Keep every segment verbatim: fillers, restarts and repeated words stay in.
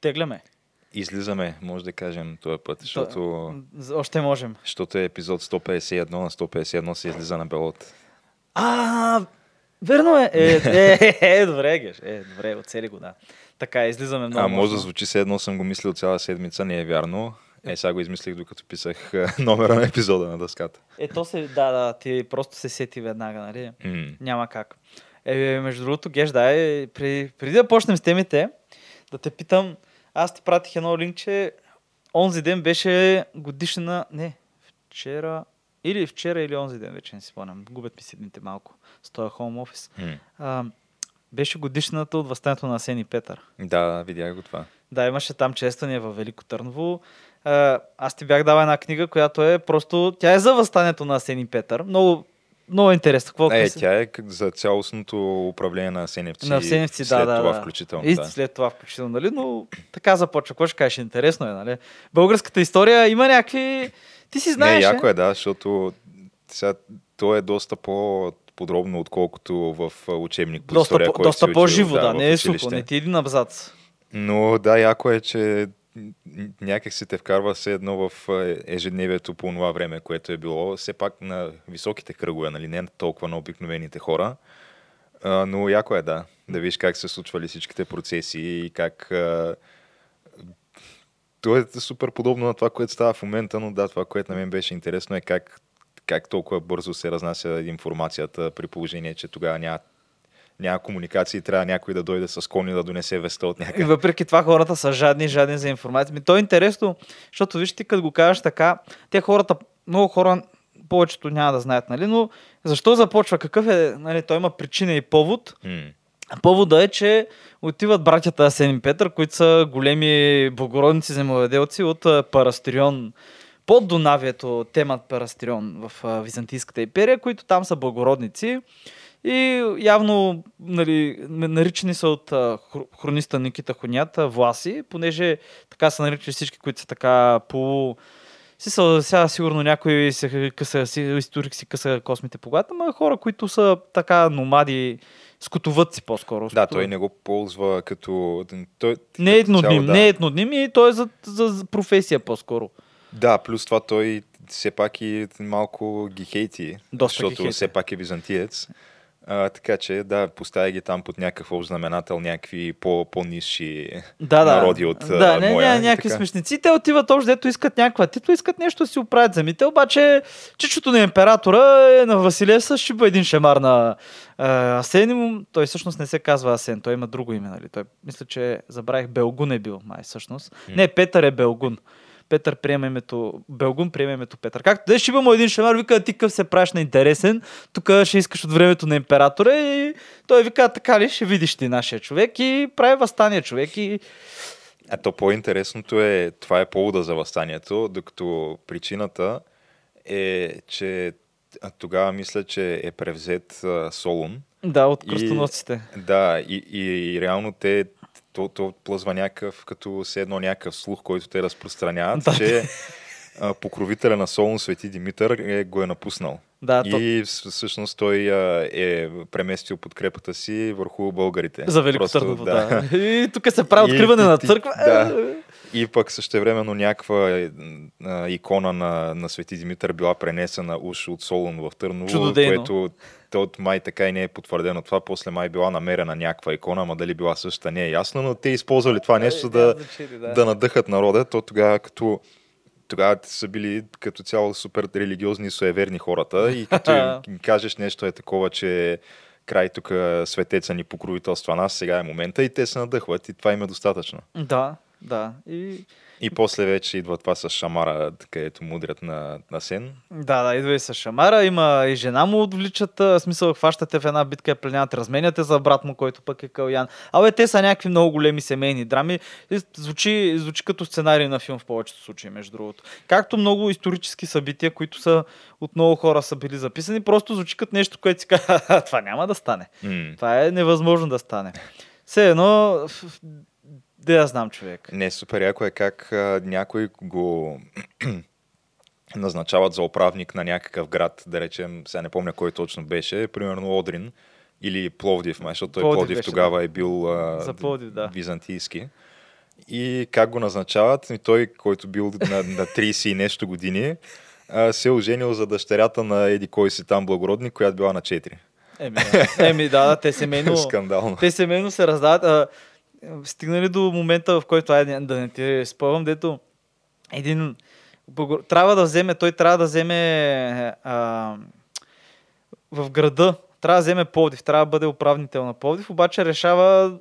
Тегляме. Излизаме, може да кажем, този път, защото... Още можем. Защото е епизод сто петдесет и едно, на сто петдесет и едно се излиза на белот. А, верно е. Е, е, е, е добре, Геш. Е, добре, оцели го, да. Така, излизаме много. А, може да звучи се едно, съм го мислил цяла седмица, не е вярно. Е, сега го измислих, докато писах номера на епизода на дъската. Е, то се... Да, да, ти просто се сети веднага, нали? Mm. Няма как. Е, между другото, Геш, дай, преди, преди да почнем с темите, да те питам... Аз ти пратих едно линкче. Онзи ден беше годишнина... Не, вчера... Или вчера, или онзи ден, вече не си спомням. Губят ми седните малко с този хоум офис. Mm. А, беше годишната от възстанието на Асен и Петър. Да, видях го това. Да, имаше там честване във Велико Търново. А, аз ти бях дала една книга, която е просто... Тя е за възстанието на Асен и Петър. Много... Много интересно. Какво е, тя е за цялостното управление на Асеневци. На Асеневци, след, да, да, това да. Включително. И да. След това включително, нали? Но така започва. Какво ще кажеш? Интересно е, нали? Българската история има някакви... Ти си знаеш, не, яко е, е, да, защото сега, то е доста по-подробно, отколкото в учебник по доста история, който доста по-живо, да, да, не е супо, не ти един абзац. Но да, яко е, че някак си те вкарва все едно в ежедневието по това време, което е било все пак на високите кръгове, нали, не толкова на обикновените хора, но яко е, да, да видиш как се случвали всичките процеси и как... То е супер подобно на това, което става в момента, но да, това, което на мен беше интересно е как, как толкова бързо се разнася информацията при положение, че тогава няма Няма комуникации, трябва някой да дойде с кони да донесе веста от някъде. И въпреки това хората са жадни, жадни за информация. Ми, то е интересно, защото вижте, като го кажеш така, те хората, много хора, повечето няма да знаят, нали, но защо започва? Какъв е, нали, той има причина и повод. Mm. Повода е, че отиват братята Асен и Петър, които са големи благородници земевладелци от Парастрион. Под Дунавието темат Парастрион в Византийската империя, които там са благородници. И явно, нали, наричани са от хрониста Никита Хониат власи, понеже така са наричали всички, които са така по... Си, сега сигурно някой си къса, си, историк си къса космите по главата, но хора, които са така номади, скотовъдци по-скоро. Да, той не го ползва като... Той, не е еднодним, да. не е еднодним и той е за, за, за професия по-скоро. Да, плюс това той все пак и малко ги хейти, доста защото ги хейти. Все пак е византиец. А, така че, да, поставя ги там под някакъв знаменател, някакви по-низши да, народи от да, а, не, моя. Да, някакви смешници. Те отиват общо, дето искат някаква титла, искат нещо да си оправят за мите, обаче чичото на императора е на Василевс, шиба един шемар на а, Асен. Той всъщност не се казва Асен, той има друго име, нали? Той, мисля, че забравих, Белгун е бил май всъщност. М. Не, Петър е Белгун. Петър приема името, Белгун приема името Петър. Както да ще има един шамар, вика, ти къв се правиш на интересен, тук ще искаш от времето на императора и той вика, така ли, ще видиш ти нашия човек и прави възстание човек и... А то по-интересното е, това е повода за възстанието, докато причината е, че тогава мисля, че е превзет а, Солун. Да, от кръстоносците. И, да, и, и, и реално те... То, то плъзва някакъв, като все едно някакъв слух, който те разпространяват, да, че а, покровителя на Солун Свети Димитър е, го е напуснал. Да, и то... всъщност той а, е преместил подкрепата си върху българите. За Велико Търново, да. да. И тук се прави откриване и, на църква. Да. И пък същевременно някаква а, икона на, на Свети Димитър била пренесена уж от Солун в Търново. Чудодейно. Което от май така и не е потвърдено това, после май била намерена някаква икона, ама дали била същата не е ясно, но те използвали това нещо да, да, да надъхат народа. То тогава като тогава са били като цяло супер религиозни и суеверни хората и като им кажеш нещо е такова, че край тук светеца ни покровителства нас, сега е момента и те се надъхват и това им е достатъчно. Да, да. И, и после вече идва това с шамара, където мудрят на, на Сен. Да, да, идва и с шамара, има и жена му отвличат, в смисъл хващате в една битка и пленяват, разменяте за брат му, който пък е калиян. Абе, те са някакви много големи семейни драми. Звучи, звучи като сценарий на филм в повечето случаи, между другото. Както много исторически събития, които са от много хора са били записани, просто звучи като нещо, което си казва, това няма да стане. Mm. Това е невъзможно да стане. Все едно... Да, я знам, човек. Не, супер яко е как а, някой го назначават за управник на някакъв град, да речем, сега не помня кой точно беше, примерно Одрин или Пловдив, защото той Пловдив, Пловдив беше, тогава да. е бил а, за Пловдив, да. византийски. И как го назначават, и той, който бил на, на трийсет и нещо години, а, се е оженил за дъщерята на еди кой си там благородник, която била на четири. Еми, да, Еми, да, да те семейно, скандално. Те семейно се раздават... А, стигнали до момента, в който ай, да не ти спъвам, дето един трябва да вземе, той трябва да вземе а, в града, трябва да вземе Пловдив, трябва да бъде управнител на Пловдив, обаче решава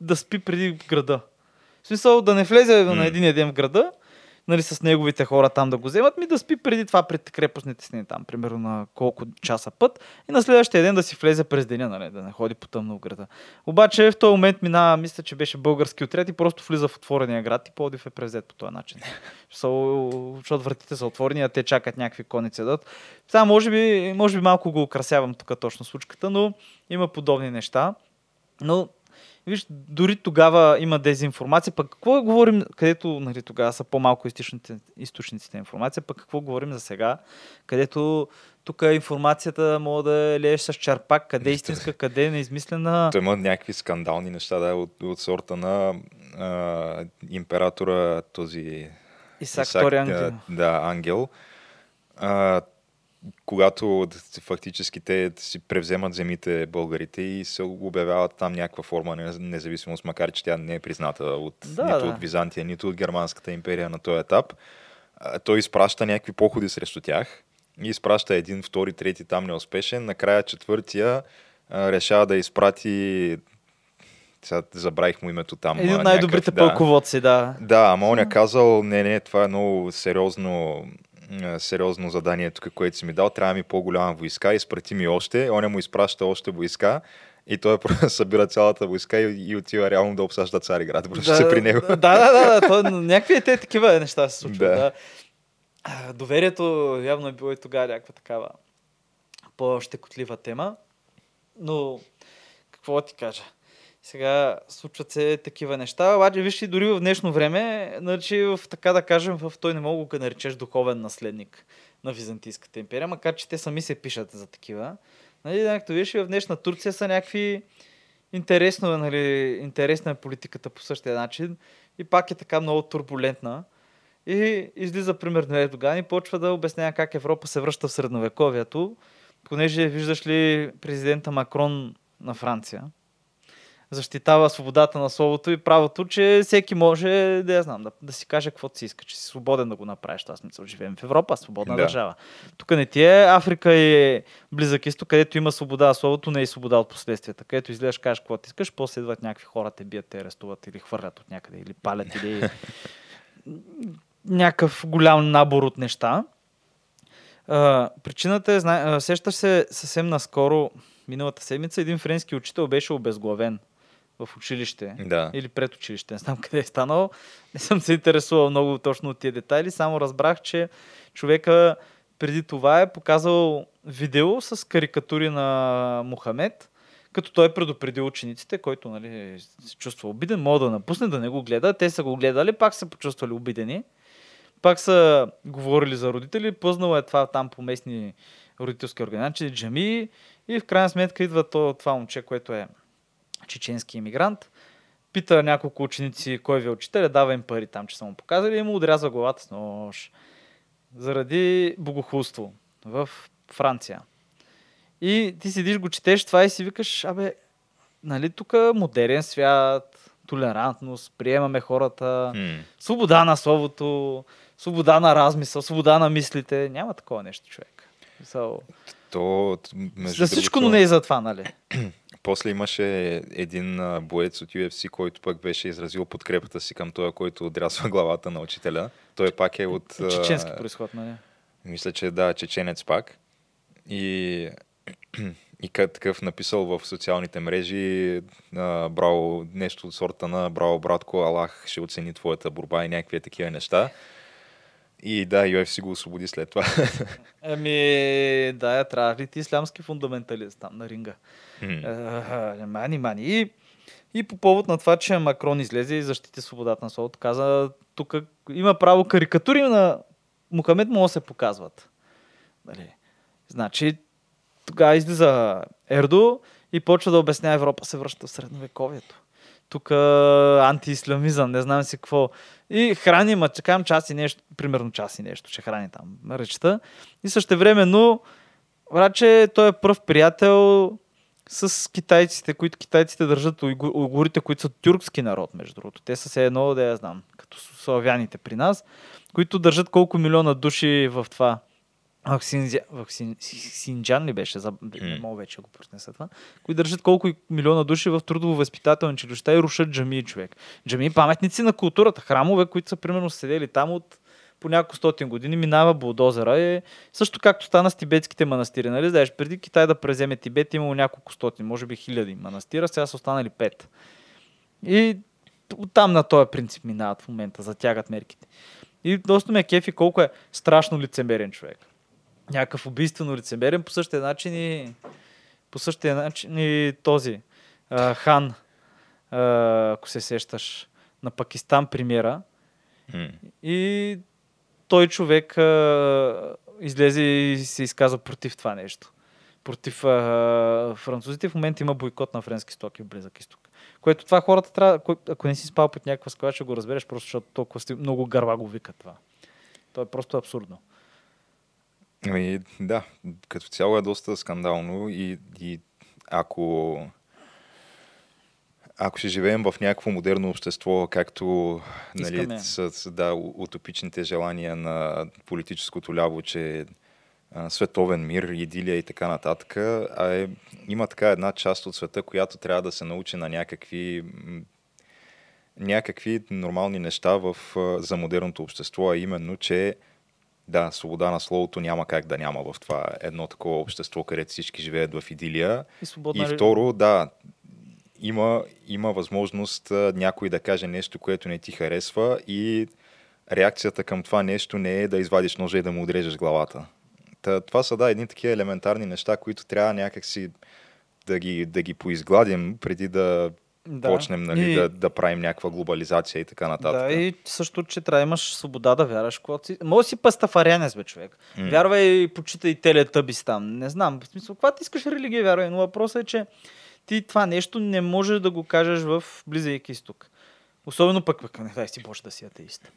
да спи преди града. В смисъл да не влезе mm. на един ден в града, нали, с неговите хора там да го вземат, ми да спи преди това пред крепостните сни там, примерно на колко часа път и на следващия ден да си влезе през деня, нали, да не ходи по тъмно в града. Обаче в този момент минава, мисля, че беше български отряд и просто влиза в отворения град и Пловдив е превзет по този начин. Защото вратите са отворени, а те чакат някакви конници да. Сега може би, може би малко го украсявам тук точно случката, но има подобни неща. Но виж, дори тогава има дезинформация, пък какво говорим, където нали, тогава са по-малко източниците на информация, пък какво говорим за сега, където тук информацията мога да лееш с чарпак, къде е истинска, къде е неизмислена. Той има някакви скандални неща, да, от, от сорта на а, императора, този Исак Втори Ангел. Да, Ангел. А, когато фактически те си превземат земите българите и се обявяват там някаква форма на независимост, макар че тя не е призната от, да, нито да. от Византия, нито от Германската империя на този етап, той изпраща някакви походи срещу тях и изпраща един, втори, трети там неуспешен, накрая четвъртия решава да изпрати... Сега забравих му името там. Един от най-добрите някакъв, пълководци, да. Да, ама он е казал, не, не, това е много сериозно... сериозно задание тук, което си ми дал, трябва ми по-голяма войска, изпрати ми още, оня му изпраща още войска и той събира цялата войска и, и отива реално да обсажда Цариград, връща да, се при него. Да, да, да, да то, някакви те такива неща се случват. Да. Да. Доверието явно е било и тогава някаква такава по-щекотлива тема, но какво ти кажа? Сега случват се такива неща, обаче виж и дори в днешно време, значи в, така да кажем, в той не мога да наречеш духовен наследник на Византийската империя, макар че те сами се пишат за такива. Нали, както виж и в днешна Турция са някакви интересно, нали, интересна е политиката по същия начин и пак е така много турбулентна. И излиза примерно Ердоган и почва да обяснява как Европа се връща в средновековието, понеже виждаш ли президента Макрон на Франция защитава свободата на словото и правото, че всеки може, да я знам, да, да си каже каквото си иска, че си свободен да го направиш. Аз мисля, живеем в Европа, свободна да. държава. Тук не ти е Африка и Близък изток, където има свобода, а словото не е свобода от последствията. Където излезеш, кажеш каквото искаш, после идват някакви хора, те бият, те арестуват или хвърлят от някъде, или палят, или някакъв голям набор от неща. Uh, причината е, зна... сещаш се съвсем наскоро, миналата седмица, един френски учител беше обезглавен в училище, да. или пред училище, не знам къде е станал. Не съм се интересувал много точно от тия детайли, само разбрах, че човека преди това е показал видео с карикатури на Мохамед, като той предупредил учениците, който нали, се чувства обиден, мога да напусне, да не го гледа. Те са го гледали, пак са почувствали обидени. Пак са говорили за родители, познало е това там по местни родителски организации, джами и в крайна сметка идва то, това момче, което е чеченски имигрант. Пита няколко ученици кой ви е учителя, дава им пари там, че са му показали и му отрязва главата с нож. Заради богохулство в Франция. И ти седиш го четеш това и си викаш, абе, нали тук модерен свят, толерантност, приемаме хората, mm. свобода на словото, свобода на размисъл, свобода на мислите. Няма такова нещо, човек. So... То, между за всичко, другото, но не и за това, нали? После имаше един боец от Ю Еф Си, който пък беше изразил подкрепата си към това, който отрязва главата на учителя. Той пак е от... чеченски произход, нали? Мисля, че да, чеченец пак. И... и като такъв написал в социалните мрежи, а, браво, нещо от сорта на браво, братко, Аллах ще оцени твоята борба и някакви такива неща. И да, Ю Еф Си го освободи след това. Еми, да, трябва ли ти ислямски фундаменталист там на ринга? Mm. Е, мани, мани. И, и по повод на това, че Макрон излезе и защити свободата на словото, каза, тук има право, карикатури на Мохамед Мола се показват. Дали? Значи, тогава излиза Ердо и почва да обяснява, Европа се връща в средновековието. Тук антиисламизъм, не знам си какво. И храни, ма чакам час и нещо, примерно час и нещо, ще храни там речта. И същевременно, враче, той е пръв приятел с китайците, които китайците държат уйгурите, които са тюркски народ, между другото. Те са все едно, да я знам, като славяните при нас, които държат колко милиона души в това. В Синджан, в Синджан ли беше? Не мога вече да го произнеса това. Кои държат колко милиона души в трудово-възпитателни училища и рушат джамии, човек. Джамии, паметници на културата, храмове, които са примерно седели там от по няколко стотин години, минава булдозера. И също както стана с тибетските манастири. Нали? Знаеш, преди Китай да преземе Тибет, имало няколко стотин, може би хиляди манастира, сега са останали пет. И оттам на този принцип минават в момента, затягат мерките. И доста ме кефи колко е страшно лицемерен човек. Някакъв убийствено лицемерен, по същия начин и, по същия начин и този а, хан, а, ако се сещаш, на Пакистан премиера. Mm. И той човек а, излезе и се изказа против това нещо. Против а, французите. В момента има бойкот на френски стоки в Близък изток. Което това хората трябва, ако не си спал под някаква скала, ще го разбереш, просто защото толкова много гърва го вика това. То е просто абсурдно. И, да, като цяло е доста скандално и, и ако, ако ще живеем в някакво модерно общество, както нали, с, с да, утопичните желания на политическото ляво, че а, световен мир, идилия и така нататък, а е, има така една част от света, която трябва да се научи на някакви... някакви нормални неща в, за модерното общество, а именно, че да, свобода на словото няма как да няма в това едно такова общество, където всички живеят в идилия. И, свободна... и второ, да, има, има възможност някой да каже нещо, което не ти харесва и реакцията към това нещо не е да извадиш ножа и да му отрежеш главата. Та, това са, да, едни такива елементарни неща, които трябва някакси да ги, да ги поизгладим преди да... Да. Почнем нали, и... да, да правим някаква глобализация и така нататък. Да, и също, че трябва да имаш свобода да вярваш. Си... Може си пастафарянец, бе, човек. Mm. Вярвай и почитай телетъбис там. Не знам, в смисъл, каква ти искаш религия, вярвай. Но въпросът е, че ти това нещо не можеш да го кажеш в Близък изток. Особено пък, пък не дай си Боже да си атеист.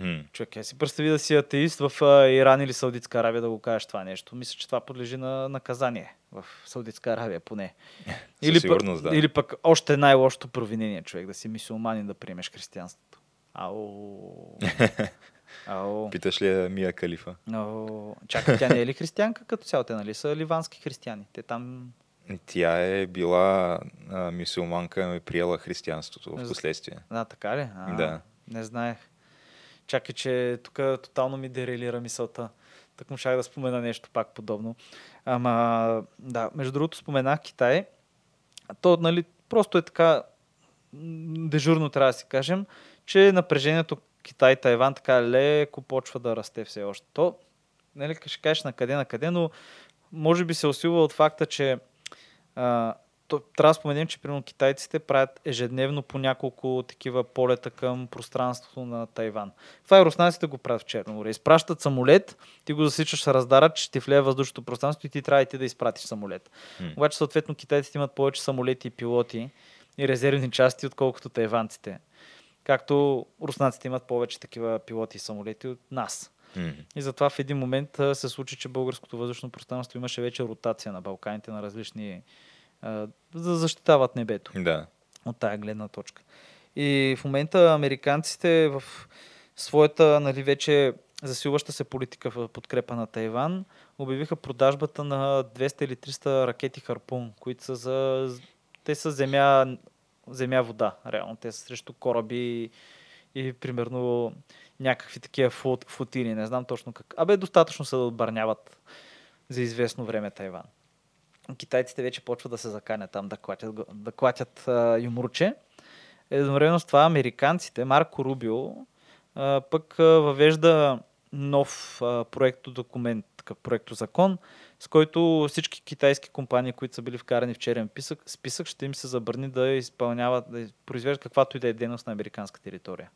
Mm. Човек, я си представи да си атеист в Иран или Саудитска Аравия да го кажеш това нещо. Мисля, че това подлежи на наказание. В Саудитска Аравия поне. Или, пък, да. Или пък още най-лошото провинение, човек, да си мюсюлманин да приемеш християнството. Ау. Ау. Питаш ли е Мия Калифа? Ау. Чакай, тя не е ли християнка като цяло? Те нали са ливански християни? Те там... Тя е била мюсюлманка и приела християнството в последствие. А, така ли? А, да. Не знаех. Чакай, че тук тотално ми дерелира мисълта. Так му шах да спомена нещо пак подобно. Ама, да, между другото споменах Китай. То, нали, просто е така дежурно трябва да си кажем, че напрежението Китай-Тайван така леко почва да расте все още. То, нали, ще кажеш на къде, на къде, но може би се усилва от факта, че а, то, трябва да споменем, че примерно китайците правят ежедневно по няколко такива полета към пространството на Тайван. Това и руснаците го правят в Черно море. Изпращат самолет, ти го засичаш с раздара, че ти влее въздушното пространство и ти трябва и ти да изпратиш самолет. Mm. Обаче съответно китайците имат повече самолети и пилоти и резервни части, отколкото тайванците. Както руснаците имат повече такива пилоти и самолети от нас. Mm. И затова в един момент се случи, че българското въздушно пространство имаше вече ротация на Балканите на различни да защитават небето. Да. От тая гледна точка. И в момента американците в своята, нали, вече засилваща се политика в подкрепа на Тайван, обявиха продажбата на двеста или триста ракети Харпун, които са за... Те са земя, земя вода, реално. Те са срещу кораби и примерно някакви такива флот, флотили, не знам точно как. Абе, достатъчно са да отбраняват за известно време Тайван. Китайците вече почват да се заканят там, да клатят, да клатят а, юмруче. Едновременно с това американците, Марко Рубио, а, пък а, въвежда нов а, проектодокумент, такъв проектозакон, с който всички китайски компании, които са били вкарани в черен писък, списък, ще им се забрани да изпълняват, да произвеждат каквато и да е дейност на американска територия.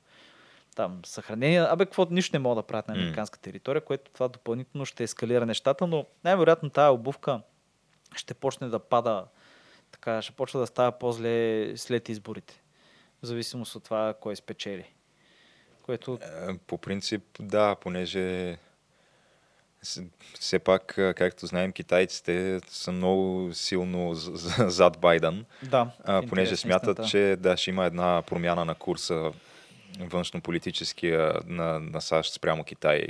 Там съхранение, абе какво нищо не мога да правят на американска територия, което това допълнително ще ескалира нещата, но най-вероятно тая обувка ще почне да пада, така, ще почне да става по-зле след изборите. В зависимост от това кой спечели. Което... По принцип, да, понеже все пак, както знаем, китайците са много силно зад Байдън. Да, понеже смятат, истината, че да, ще има една промяна на курса външнополитическия на, на САЩ спрямо Китай.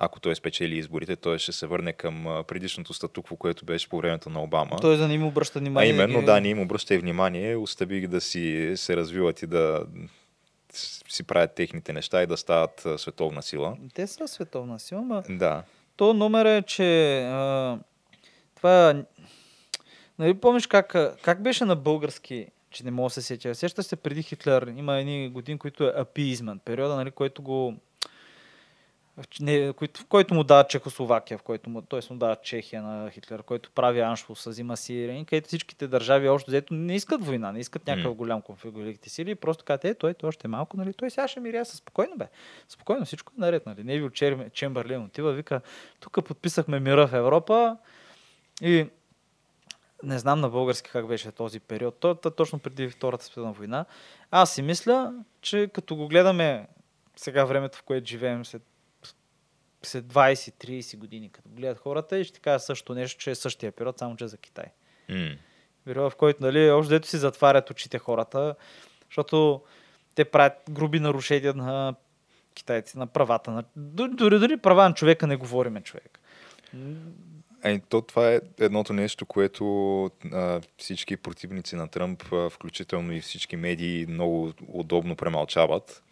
Ако той спечели изборите, той ще се върне към предишното статукво, което беше по времето на Обама. Той да не им обръща внимание. А именно, да, не им обръща и внимание, остави да си се развиват и да си правят техните неща и да стават световна сила. Те са световна сила, ма... Да. То номер е, че а, това... Нали помниш как, как беше на български, че не мога да се сетя? Сещаш се преди Хитлер, има едни години, които е апиизман, периода, нали, който го... Не, който, в който му дава Чехословакия, в който му, т.е. му дава Чехия на Хитлер, който прави Аншлус, взима Сирия, където всичките държави общо взето не искат война, не искат някакъв голям конфликт големите сили, просто казват, е, той, той още малко, нали, той сега ще миря, спокойно бе, спокойно, всичко е наред, нали, Невил Чемберлен отива, вика, тук подписахме мира в Европа и не знам на български как беше този период, то, то, точно преди Втората световна война. Аз си мисля, че като го гледаме сега времето, в което живеем след след двайсет-трийсет години, като гледат хората и ще кажа също нещо, че е същия период, само че за Китай. Mm. Период, в който, нали, общо дето си затварят очите хората, защото те правят груби нарушения на китайци, на правата. На... Дори, дори права на човека не говориме, човек. Ай, то това е едното нещо, което а, всички противници на Тръмп, а, включително и всички медии, много удобно премълчават.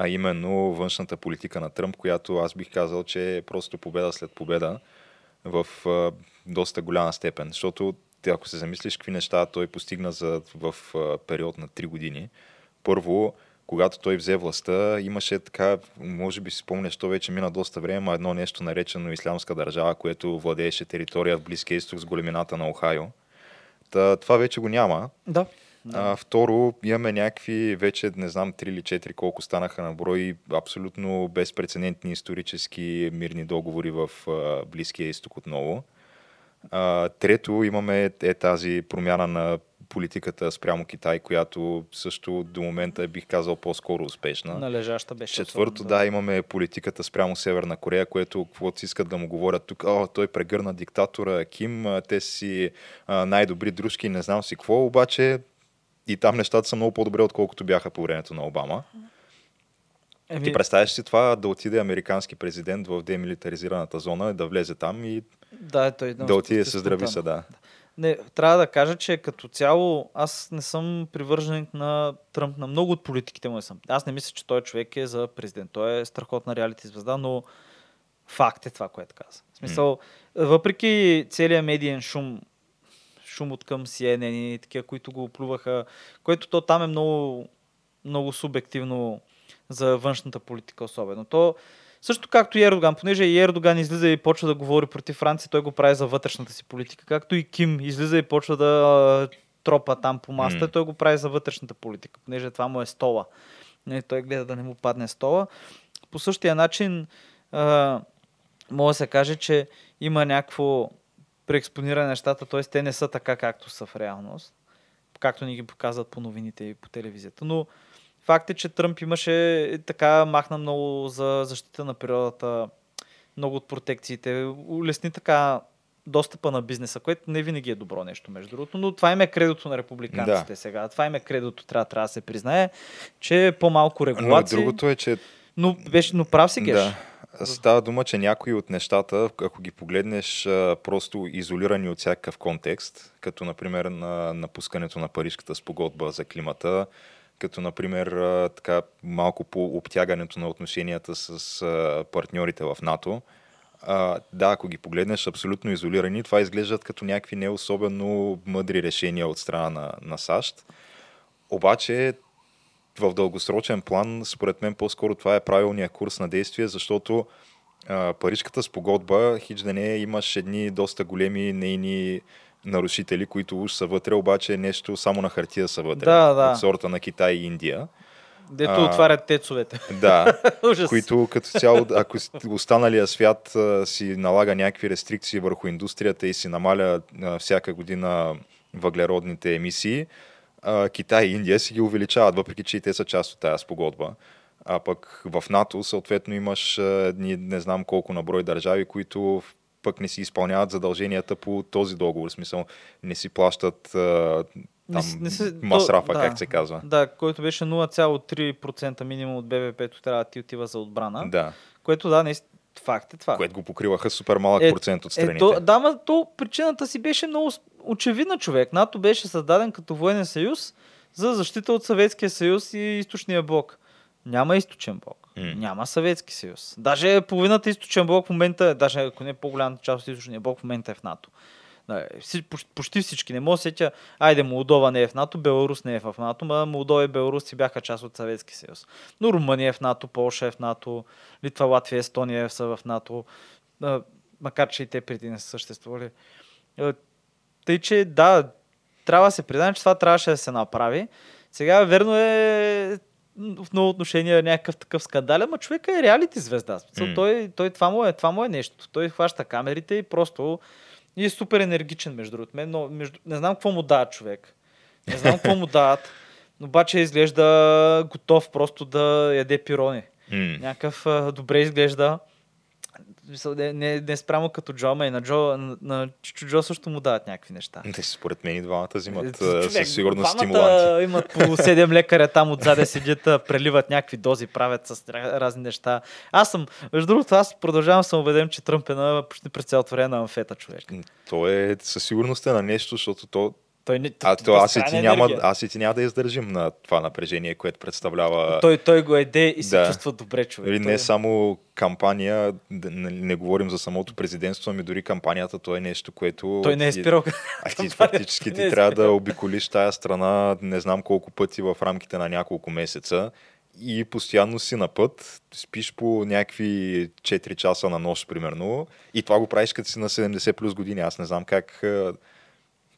А именно външната политика на Тръмп, която аз бих казал, че е просто победа след победа в а, доста голяма степен. Защото ако се замислиш какви неща той постигна за, в а, период на три години. Първо, когато той взе властта, имаше така, може би си спомняш, то вече мина доста време, едно нещо наречено Ислямска държава, което владееше територия в Близкия изток с големината на Охайо. Та, това вече го няма. Да. А, второ, имаме някакви, вече не знам, три или четири колко станаха на брой, абсолютно безпрецедентни исторически мирни договори в а, Близкия изток отново. А, трето, имаме е тази промяна на политиката спрямо Китай, която също до момента бих казал по-скоро успешна. Належаща беше. Четвърто, да, да, имаме политиката спрямо Северна Корея, което каквото искат да му говорят тук, о, той прегърна диктатора Ким, те си а, най-добри дружки, не знам си какво, обаче и там нещата са много по-добре, отколкото бяха по времето на Обама. Еми... Ти представяш си това, да отиде американски президент в демилитаризираната зона, да влезе там и да, той, да отиде със здрави са, да. Не, трябва да кажа, че като цяло аз не съм привърженик на Тръмп, на много от политиките му не съм. Аз не мисля, че той човек е за президент. Той е страхотна реалити звезда, но факт е това, което каза. В смисъл, mm. въпреки целият медиен шум, шум от към Си Ен Ен и такива, които го оплюваха, което то там е много, много субективно за външната политика особено. То също както и Ердоган, понеже и Ердоган излиза и почва да говори против Франция, той го прави за вътрешната си политика, както и Ким излиза и почва да тропа там по масата, mm. той го прави за вътрешната политика, понеже това му е стола. И той гледа да не му падне стола. По същия начин а, може да се каже, че има някакво преекспониране на нещата, т.е. те не са така, както са в реалност, както ни ги показват по новините и по телевизията. Но факт е, че Тръмп имаше така, махна много за защита на природата, много от протекциите, улесни така достъпа на бизнеса, което не винаги е добро нещо, между другото, но това им е кредото на републиканците да. Сега. Това им е кредото, трябва, трябва да се признае, че е по-малко регулации. Но другото е, че Но, беше, но прав си, Геш. Да. Става дума, че някои от нещата, ако ги погледнеш просто изолирани от всякакъв контекст, като например на напускането на Парижката спогодба за климата, като например така малко по обтягането на отношенията с партньорите в НАТО, А, да, ако ги погледнеш абсолютно изолирани, това изглеждат като някакви не особено мъдри решения от страна на, на САЩ. Обаче в дългосрочен план, според мен, по-скоро това е правилният курс на действие, защото а, Парижката спогодба, хич да не, имаш едни доста големи нейни нарушители, които уж са вътре, обаче нещо само на хартия са вътре. Да, да. От сорта на Китай и Индия. Дето а, отварят тецовете. Да, които като цяло, ако останалия свят а, си налага някакви рестрикции върху индустрията и си намаля а, всяка година въглеродните емисии, а, Китай и Индия си ги увеличават, въпреки че и те са част от тази спогодба. А пък в НАТО съответно имаш а, не, не знам колко на брой държави, които пък не си изпълняват задълженията по този договор. В смисъл, не си плащат... А, Там не си, масрафа, да, как се казва. Да, който беше нула цяло три процента минимум от БВП-то трябва да ти отива за отбрана. Да. Което да, не е факт е това. Което го покриваха супер малък е, процент от страните. Е, то, да, но то причината си беше много очевидна, човек. НАТО беше създаден като военен съюз за защита от Съветския съюз и източния блок. Няма източен блок. Mm. Няма Съветски съюз. Даже половината източен блок в момента, даже ако не е по-голямата част от източния блок в момента е в НАТО. Почти всички. Не мога да сетя, айде, Молдова не е в НАТО, Беларус не е в НАТО, но Молдова и Беларус си бяха част от Съветски съюз. Но Румъния е в НАТО, Полша е в НАТО, Литва, Латвия, Естония са в НАТО, макар че и те преди не са съществували. Тъй, че да, трябва да се признаем, че това трябваше да се направи. Сега, верно е, в много отношение някакъв такъв скандал, ама човека е реалити звезда. Mm. Той, той това, му е, това му е нещо. Той хваща камерите и просто... И е супер енергичен, между другото. Но между... Не знам какво му дават, човек. Не знам какво му дават, но обаче изглежда готов просто да яде пирони. Mm. Някакъв добре изглежда. Не, не, не спрямо като Джо, ама и на Джо, на, на Чичо Джо също му дават някакви неща. Да, според мен и двамата взимат със сигурност стимуланти. Имат по седем лекаря там отзаде седят, преливат някакви дози, правят с разни неща. Аз съм, между другото, аз продължавам съм убеден, че Тръмп е на почти през цялото време на амфета, човек. Той е със сигурност е на нещо, защото то Той не, а то аз и ти няма, аз и ти няма да издържим на това напрежение, което представлява... Той, той го еде и се да. чувства добре, човек. Дори не е само кампания, не, не говорим за самото президентство, ами дори кампанията, то е нещо, което... Той не е спирал. А ти фактически ти е трябва да обиколиш тая страна не знам колко пъти в рамките на няколко месеца и постоянно си на път, спиш по някакви четири часа на нощ, примерно, и това го правиш като си на седемдесет плюс години. Аз не знам как...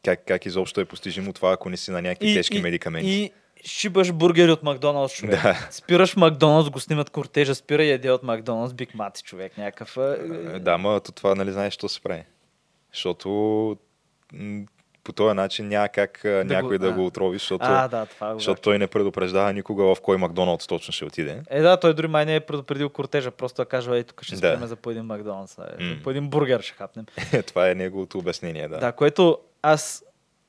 Как, как изобщо е постижимо това, ако не си на някакви и, тежки и, медикаменти? И шибаш бургери от Макдоналдс, човек. Да. Спираш Макдоналдс, го снимат кортежа, спира и еде от Макдоналдс, Биг Мати, човек. Някакъв... Да, ма то това, нали знаеш, що се прави. Защото по този начин няма как да някой го, да а. го отрови, защото, а, да, това е защото той не предупреждава никога в кой Макдоналдс точно ще отиде. Е, да, той дори май не е предупредил кортежа, просто да кажа, ей, тук ще да. спираме за по един Макдоналдс, mm. по един бургер ще хапнем. Това е неговото обяснение, да. Да, което аз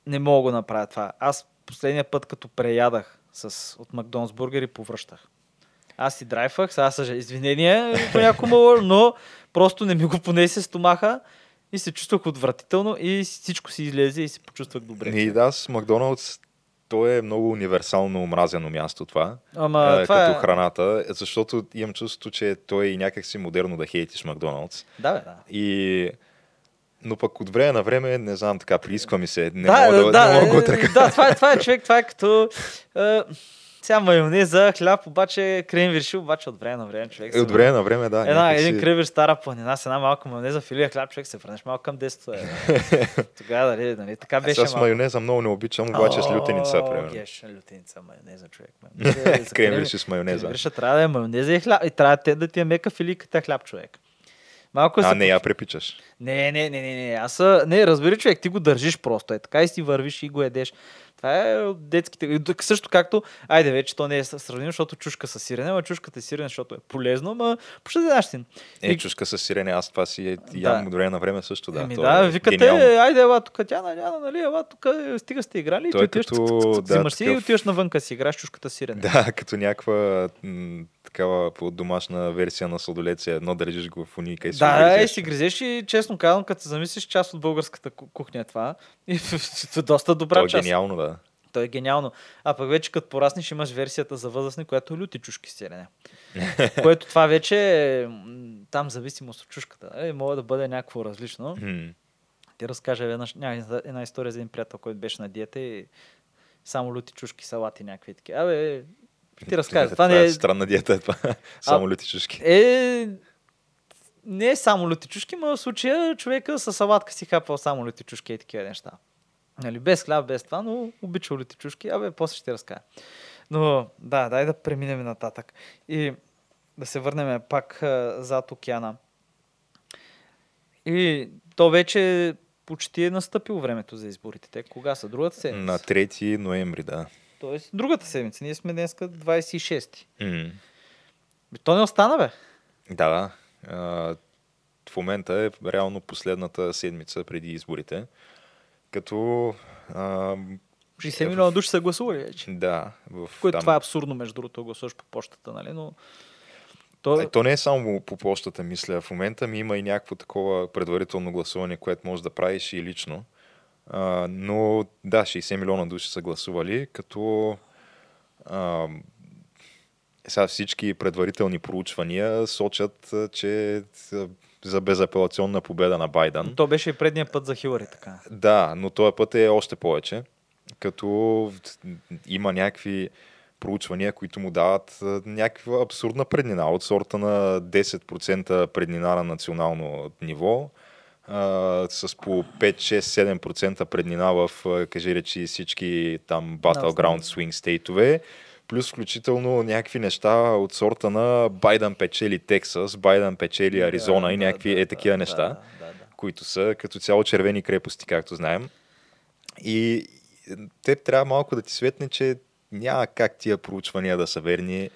не мога да направя това. Аз последния път, като преядах с, от Макдоналдс бургери, повръщах. Аз си драйвах, сега са извинения по някому, но просто не ми го понесе стомаха и се чувствах отвратително и всичко си излезе и се почувствах добре. И да, с Макдоналдс то е много универсално омразено място това, Ама, е, това като е... храната, защото имам чувството, че той е някакси модерно да хейтиш Макдоналдс. Да, бе, да. И... Но пък от време на време, не знам, така, приисква ми се. Не да, мога да, да, не мога да го тръка. Да, това е, това е човек, това е като е, сега майонеза, хляб, обаче кренвирши, обаче от време на време човек. От време на време, да. Една, един си... кренвирш стара планина с една малка майонеза, филия хляб, човек се върнеш малко към десето. Е, да. Тогава, нали, нали, така беше. Аз с майонеза много не обичам, обаче с лютеница, примерно. Геш, лютеница, майонеза, човек. Кренвирши с майонеза. Кренвирша трябва да е майонеза и хляб. И трябва да ти е мека филийката хляб, човек. Малко а, се... не, я препичаш. Не, не, не, не, не. Аз не, разбери, човек, ти го държиш просто. Е така и си вървиш и го едеш. Това е от детските. Също както, айде вече, то не е сравнено, защото чушка с сирене, ама чушката е сирене, защото е полезно, ама почти дадащин. Е, и... чушка с сирене, аз това си е, ям да. Дори на време също, да. Еми да, е викате, е, айде, ела, тук тя наляна, нали, ела, тук стига сте играли и ти отиваш, взимаш си и отиваш навънка си, играеш чушката сирене. Да, като някаква такава домашна версия на сладолеция, едно държиш го в уника и си гризеш. Да, и си гризеш и честно казвам, като замислиш, част от българската кухня е това. И доста добра част. Гениално, да. То е гениално. А пък вече като пораснеш имаш версията за възрастни, която е люти чушки сирене. Което това вече е там зависимост от чушката. Е, може да бъде някакво различно. Hmm. Ти разкажа веднъж една история за един приятел, който беше на диета и само люти чушки, салати някакви такива. Абе, ти разкажа. Това не е странна диета, това. Само люти чушки. Е... Не е само люти чушки, но в случая човека със салатка си хапал само люти чушки и такива неща. Нали, без хляб, без това, но обичал люти чушки. Абе, после ще ти разкажа. Но да, дай да преминем нататък. И да се върнем пак а, зад океана. И то вече почти е настъпило времето за изборите. Те кога са? Другата седмица? На трети ноември, да. Тоест другата седмица. Ние сме днеска двадесет и шести. Mm-hmm. То не остана, бе. Да, да. В момента е реално последната седмица преди изборите. Като... А, шейсет милиона души са гласували вече. Да. В, което там... това е абсурдно, между другото, гласуваш по почтата, нали? Но... То... то не е само по почтата, мисля. В момента ми има и някакво такова предварително гласуване, което можеш да правиш и лично. А, но да, шейсет милиона души са гласували, като... А, сега всички предварителни проучвания сочат, че за безапелационна победа на Байдън. То беше и предния път за Хилари, така. Да, но този път е още повече, като има някакви проучвания, които му дават някаква абсурдна преднина, от сорта на десет процента преднина на национално ниво, а, с по пет шест седем процента преднина в, кажи речи, всички там Battleground Swing State-ове. Плюс включително някакви неща от сорта на Байдън печели Тексас, Байдън печели Аризона да, и някакви да, е такива да, неща, да, да, да. Които са като цяло червени крепости, както знаем. И те трябва малко да ти светне, че няма как тия проучвания да са верни,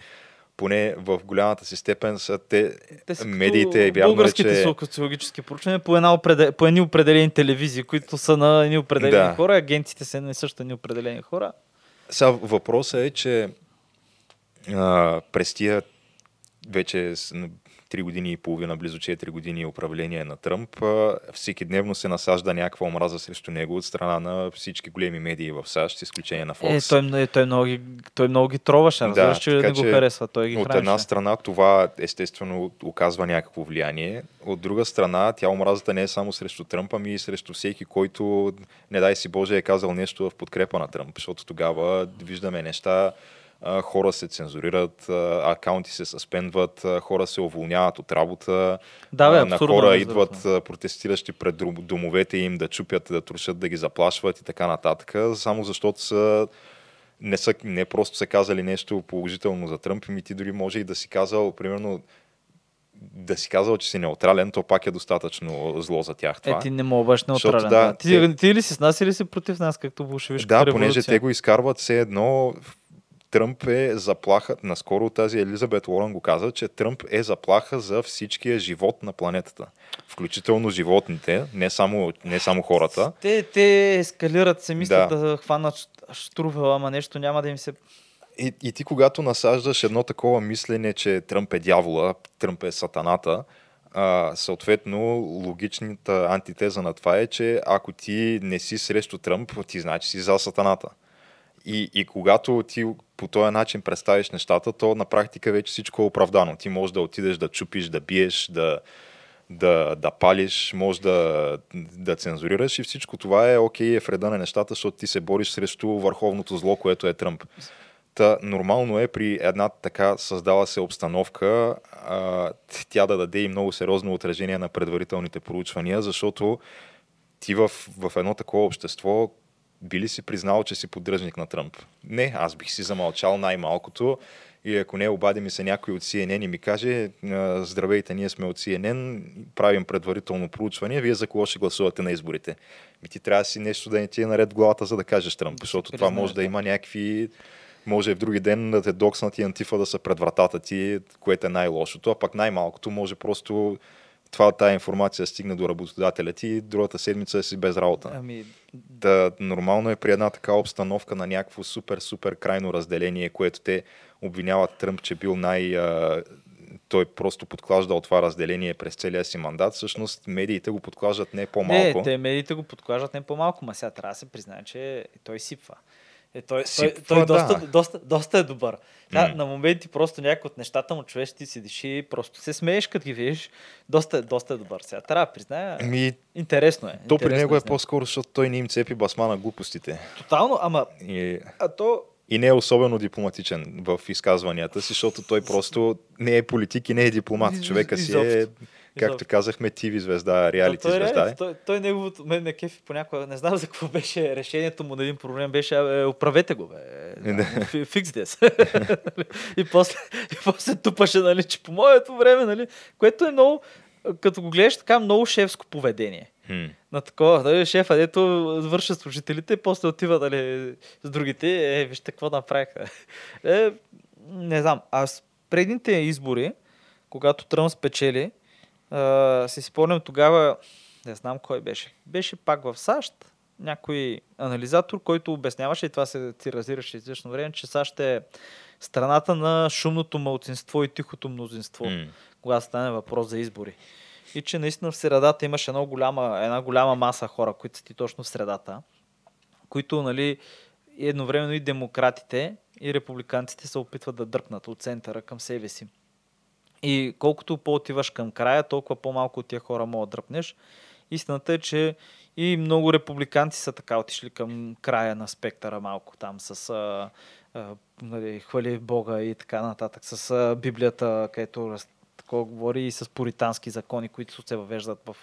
поне в голямата си степен са те, те са медиите. Българските социологически проучвания по, една определ... по едни определени телевизии, които са на едни определени да. Хора, агенциите са на също едни определени хора. Сега въпросът е, че Uh, през тия вече три години и половина, близо четири години управление на Тръмп, uh, всеки дневно се насажда някаква омраза срещу него от страна на всички големи медии в САЩ, с изключение на Фокс. Е, той, е, той, много, той много ги троваше, разбираш, да, че не го харесва, той ги хранеше. От една страна това естествено оказва някакво влияние, от друга страна тя омразата не е само срещу Тръмп, ами и срещу всеки, който, не дай си Боже, е казал нещо в подкрепа на Тръмп, защото тогава виждаме неща, хора се цензурират, акаунти се съспендват, хора се уволняват от работа, да, бе, на хора идват протестиращи пред домовете им да чупят, да трушат, да ги заплашват и така нататък, само защото са не, са, не просто са казали нещо положително за Тръмп, и ти дори може и да си казал, примерно, да си казал, че си неутрален, то пак е достатъчно зло за тях това. Е, ти не можеш неутрален. Защото, да, ти, те... ти ли си с нас или си против нас, както болшевишка революция? Да, понеже те го изкарват все едно... Тръмп е заплаха, наскоро тази Елизабет Уорен го каза, че Тръмп е заплаха за всичкия живот на планетата. Включително животните, не само, не само хората. Те, те ескалират, се мислят да, да хванат штрувела, ама нещо няма да им се... И, и ти когато насаждаш едно такова мислене, че Тръмп е дявола, Тръмп е сатаната, а, съответно логичната антитеза на това е, че ако ти не си срещу Тръмп, ти значи си за сатаната. И, и когато ти по този начин представиш нещата, то на практика вече всичко е оправдано. Ти можеш да отидеш да чупиш, да биеш, да, да, да палиш, можеш да, да цензурираш и всичко това е окей, е вреда на нещата, защото ти се бориш срещу върховното зло, което е Тръмп. Та, нормално е при една така създала се обстановка а, тя да даде и много сериозно отражение на предварителните проучвания, защото ти в, в едно такова общество би ли си признал, че си поддръжник на Тръмп? Не, аз бих си замълчал най-малкото. И ако не, обади ми се някой от Си Ен Ен и ми каже: здравейте, ние сме от Си Ен Ен, правим предварително проучване, вие за кого ще гласувате на изборите? Ми ти трябва да си нещо да не ти е наред главата, за да кажеш Тръмп, защото това може да има някакви... Може в други ден да те докснат и антифа да са пред вратата ти, което е най-лошото, а пък най-малкото може просто това, тая информация стигне до работодателя ти и другата седмица си без работа. Ами... Да, нормално е при една така обстановка на някакво супер-супер крайно разделение, което те обвиняват Тръмп, че бил най... А... Той просто подклаждал това разделение през целия си мандат. Всъщност медиите го подклаждат не по-малко. Не, те медиите го подклаждат не по-малко, ма сега трябва да се признае, че той сипва. Е, той той, той да. доста, доста, доста е добър. Да, mm. На моменти просто някои от нещата му човеш, ти седиш и просто се смееш, като ги видиш. Доста, доста е добър. Сега трябва да призная, ми... интересно е. То при него е по-скоро, защото той не им цепи басма на глупостите. Тотално, ама... И... А то... И не е особено дипломатичен в изказванията си, защото той просто не е политик и не е дипломат. Човека си е... Както казахме, ти ви звезда, реалити звезда е. Той, той неговото, мен на кефи понякога, не знам за какво беше решението му на един проблем, беше е, управете го, бе. Фикс дес. И после, и после тупаше, нали, че по моето време, нали, което е много, като го гледаш така, много шефско поведение. Hmm. На такова, дали, шефа, дето върша служителите и после отива, дали, с другите, е, вижте какво направиха. Е, не знам, аз предните избори, когато Тръмп спечели, Uh, си спомням тогава, не знам кой беше, беше пак в САЩ някой анализатор, който обясняваше, и това се разираше известно време, че САЩ е страната на шумното малцинство и тихото мнозинство, mm. когато стане въпрос за избори. И че наистина в средата имаше една голяма, една голяма маса хора, които са ти точно в средата, които, нали, едновременно и демократите, и републиканците се опитват да дръпнат от центъра към себе си. И колкото по-отиваш към края, толкова по-малко от тия хора мога да дръпнеш. Истината е, че и много републиканци са така отишли към края на спектъра малко, там с а, а, нали, хвали Бога и така нататък, с а, Библията, където такова говори, и с пуритански закони, които се въвеждат в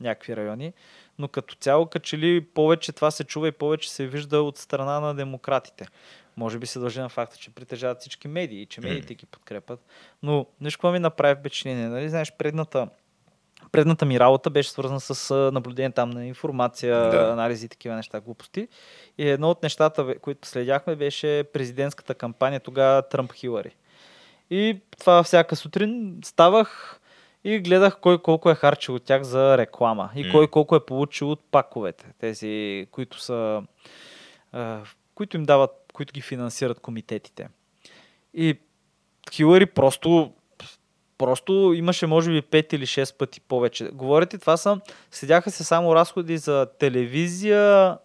някакви райони. Но като цяло, качели повече това се чува и повече се вижда от страна на демократите. Може би се дължи на факта, че притежават всички медии и че медиите ги подкрепят. Но нещо, какво ми направи впечатление. Нали, знаеш, предната, предната ми работа беше свързана с наблюдение там на информация, да. анализи и такива неща, глупости. И едно от нещата, които следяхме, беше президентската кампания, тогава Тръмп Хилари. И това всяка сутрин ставах и гледах кой колко е харчил от тях за реклама. И кой колко е получил от паковете. Тези, които са... които им дават, които ги финансират комитетите. И Хилари просто, просто имаше може би пет или шест пъти повече. Говорите, това са, седяха се само разходи за телевизия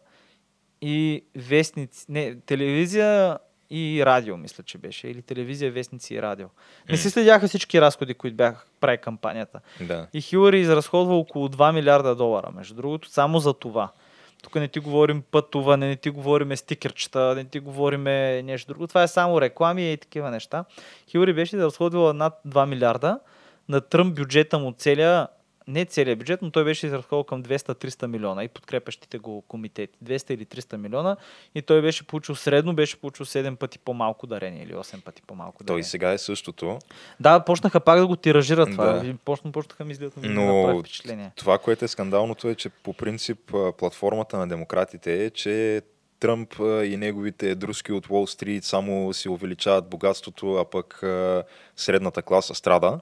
и вестници. Не, телевизия и радио, мисля, че беше. Или телевизия, вестници и радио. Не си следяха всички разходи, които бяха прави кампанията. Да. И Хилари изразходва около два милиарда долара, между другото, само за това. Тук не ти говорим пътуване, не ти говорим стикерчета, не ти говорим нещо друго. Това е само реклами и такива неща. Хилари беше да разходила над два милиарда. На Тръмп бюджета му целия, не целия бюджет, но той беше изразходил към двеста до триста милиона и подкрепящите го комитети. двеста или триста милиона. И той беше получил средно, беше получил седем пъти по-малко дарение или осем пъти по-малко дарение. Той сега е същото. Да, почнаха пак да го тиражират това. Да. Почна, почнаха мислят на това впечатление. Това, което е скандалното, е, че по принцип платформата на демократите е, че Тръмп и неговите дружки от Уолл Стрит само си увеличават богатството, а пък средната класа страда.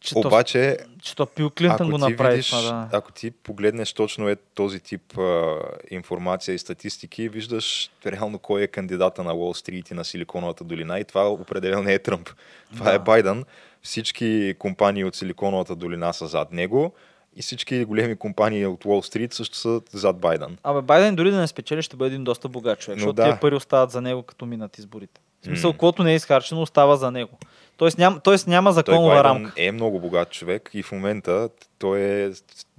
Че Обаче, че то Пил Клинтън го направи. Да. Ако ти погледнеш точно е този тип а, информация и статистики, виждаш реално кой е кандидата на Уолл Стрит и на Силиконовата долина, и това определено не е Тръмп. Това да. е Байдън. Всички компании от Силиконовата долина са зад него. И всички големи компании от Уолл Стрит също са зад Байдън. Абе, Байдън дори да не спечели, ще бъде един доста богат човек, но защото да. тия пари остават за него, като минат изборите. В смисъл, mm. което не е изхарчено, остава за него. Тоест няма, тоест няма законова той, рамка. Той е много богат човек и в момента той е,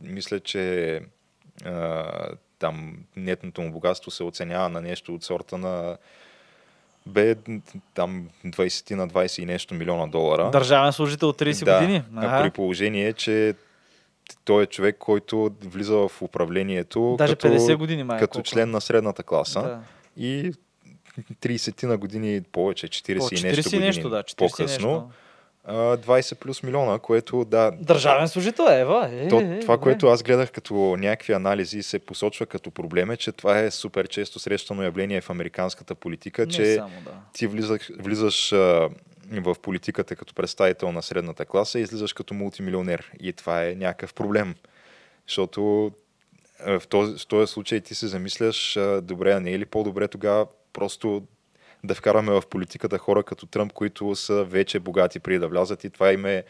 мисля, че а, там нетното му богатство се оценява на нещо от сорта на бе там двайсет на двайсет и нещо милиона долара. Държавен служител от трийсет да, години. Ага. При положение, че той е човек, който влиза в управлението даже като, петдесет години, май, като член на средната класа. Да. И трийсет на години повече, четирийсет и нещо години да, по-късно. Нещо. двайсет плюс милиона, което да... Държавен служител е, ева. Е, то, е, това, е, което аз гледах като някакви анализи се посочва като проблем е, че това е супер често срещано явление в американската политика, не че само, да. Ти влизаш, влизаш а, в политиката като представител на средната класа и излизаш като мултимилионер. И това е някакъв проблем. Защото а, в, този, в този случай ти се замисляш а, добре, а не е ли по-добре тогава просто... да вкараме в политиката хора като Тръмп, които са вече богати преди да влязат и това им е,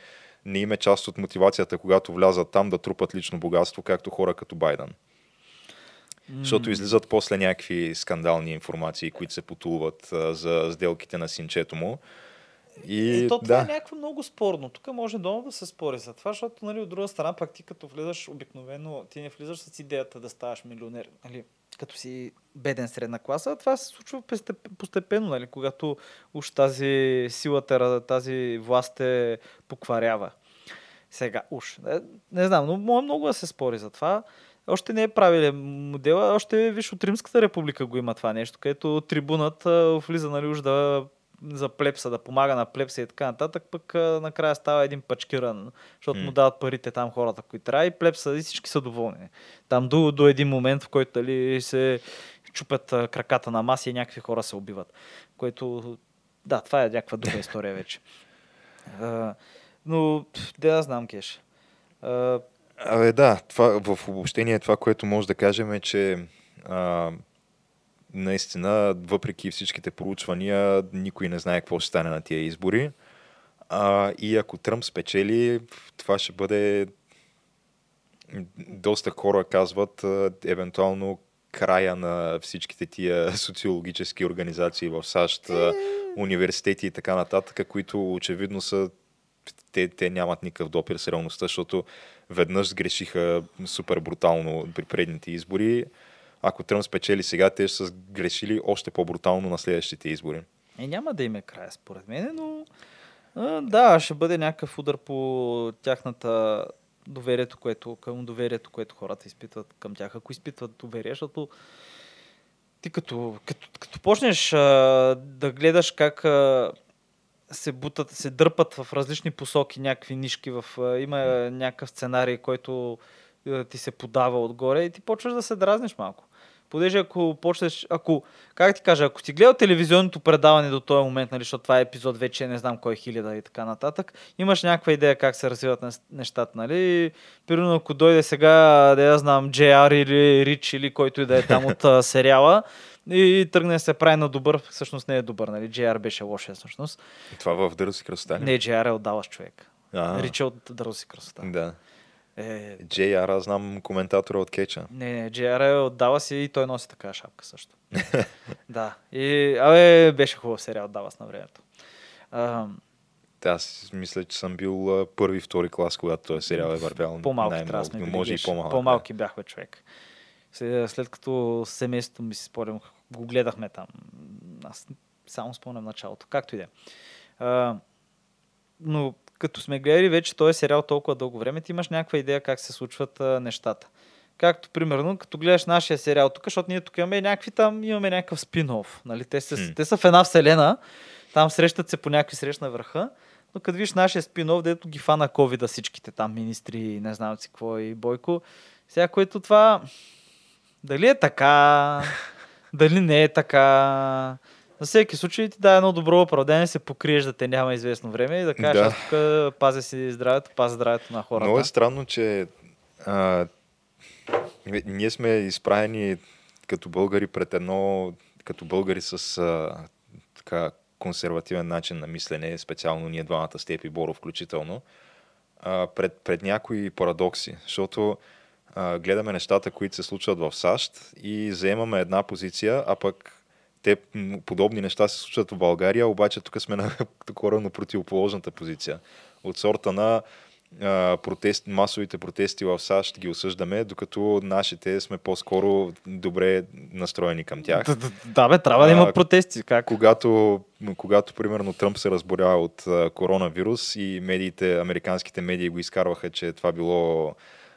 не им е част от мотивацията, когато влязат там да трупат лично богатство, както хора като Байдън. Mm. Защото излизат после някакви скандални информации, които се потулват а, за сделките на синчето му. И, и то това да. е някакво много спорно. Тук може дома да се спори за това, защото нали, от друга страна пак ти като влизаш обикновено, ти не влизаш с идеята да ставаш милионер. Нали? Като си беден средна класа, това се случва постепенно, нали? Когато уж тази силата, тази власт те покварява. Сега, уж. Не, не знам, но може много да се спори за това. Още не е правилен модел, още виж от Римската република го има това нещо, където трибунът влиза нали, уж да за плепса, да помага на плепса и така нататък, пък накрая става един пачкиран, защото mm. му дават парите там хората, които трябва и плепса и всички са доволни. Там до, до един момент, в който ли, се чупят краката на маса и някакви хора се убиват. Което, да, това е някаква друга история вече. А, но, да, аз знам, Кеш. А... Абе да, това, в обобщение това, което може да кажем е, че а... наистина, въпреки всичките проучвания, никой не знае какво ще стане на тия избори. А, и ако Тръмп спечели, това ще бъде... Доста хора казват, евентуално края на всичките тия социологически организации в САЩ, университети и така нататък, които очевидно са... Те, те нямат никакъв допир с реалността, защото веднъж сгрешиха супер брутално при предните избори. Ако Тръмп спечели сега, те ще са грешили още по-брутално на следващите избори. Е, няма да им е края, според мен, но а, да, ще бъде някакъв удар по тяхната доверието, което, към доверието, което хората изпитват към тях. Ако изпитват доверие, защото ти като, като, като почнеш а, да гледаш как а, се бутат, се дърпат в различни посоки някакви нишки, в, а, има някакъв сценарий, който а, ти се подава отгоре и ти почваш да се дразниш малко. Понеже ако почнеш, ако, как ти кажа, ако ти гледал телевизионното предаване до този момент, нали, защото това е епизод вече, не знам кой е хиляда и така нататък, имаш някаква идея как се развиват нещата, нали? Примерно ако дойде сега, да я знам, джей ар или Рич или който и да е там от сериала и тръгне се прави на добър, всъщност не е добър, нали? джей ар беше лошия всъщност. И това в Дързи кръста? Не, джей ар е от Далас човек. А-а. Рич е от Дързи кръста. Да. Е... джей ар, аз знам коментатора от Кеча. Не, не, джей ар е от Далас и той носи такава шапка също. Да. И, абе, беше хубав сериал от Далас на времето. А... Аз мисля, че съм бил първи, втори клас, когато този сериал е вървял. По-малки трябва сме били. По-малки да. Бяхме човек. След, след като семейството ми си спорим, го гледахме там. Аз само спомням началото. Както и да е. Но като сме гледали вече този сериал толкова дълго време, ти имаш някаква идея как се случват а, нещата. Както, примерно, като гледаш нашия сериал тук, защото ние тук имаме някакви там, имаме някакъв спин-офф. Нали? Те, се, mm. те са в една вселена, там срещат се по някакви срещна върха, но като видиш нашия спин-офф, дето ги фана ковида всичките там министри, не знам си какво и Бойко. Сега, което това... Дали е така? Дали не е така? На всеки случай ти да едно добро оправдание, се покриеш да те няма известно време и да кажеш, да. Аз тук пазя си здравето, пазя здравето на хората. Много е странно, че а, ние сме изправени като българи пред едно, като българи с а, така консервативен начин на мислене, специално ние двамата с теб и Боро включително, а, пред, пред някои парадокси, защото а, гледаме нещата, които се случват в САЩ и заемаме една позиция, а пък те подобни неща се случват в България, обаче тук сме на коренно противоположната позиция. От сорта на а, протест, масовите протести в САЩ ги осъждаме, докато нашите сме по-скоро добре настроени към тях. Да, да, да бе, трябва да има протести. Как? Когато, когато, примерно, Тръмп се разболява от а, коронавирус и медиите, американските медии го изкарваха, че това било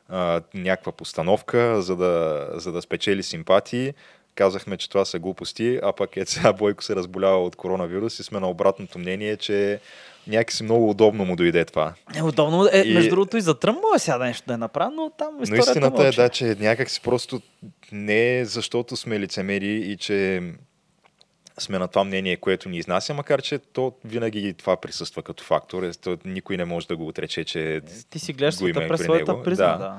а, някаква постановка, за да, за да спечели симпатии. Казахме, че това са глупости, а пък е сега Бойко се разболява от коронавирус и сме на обратното мнение, че някакси много удобно му дойде това. Е, удобно е, и... между другото и за Тръмп може сега нещо да е направи, но там историята мълча. Но истината е, да, че някакси просто не защото сме лицемери и че сме на това мнение, което ни изнася, макар че то винаги това присъства като фактор. То никой не може да го отрече, че ти си гледаш света през своята призма. Да. Да.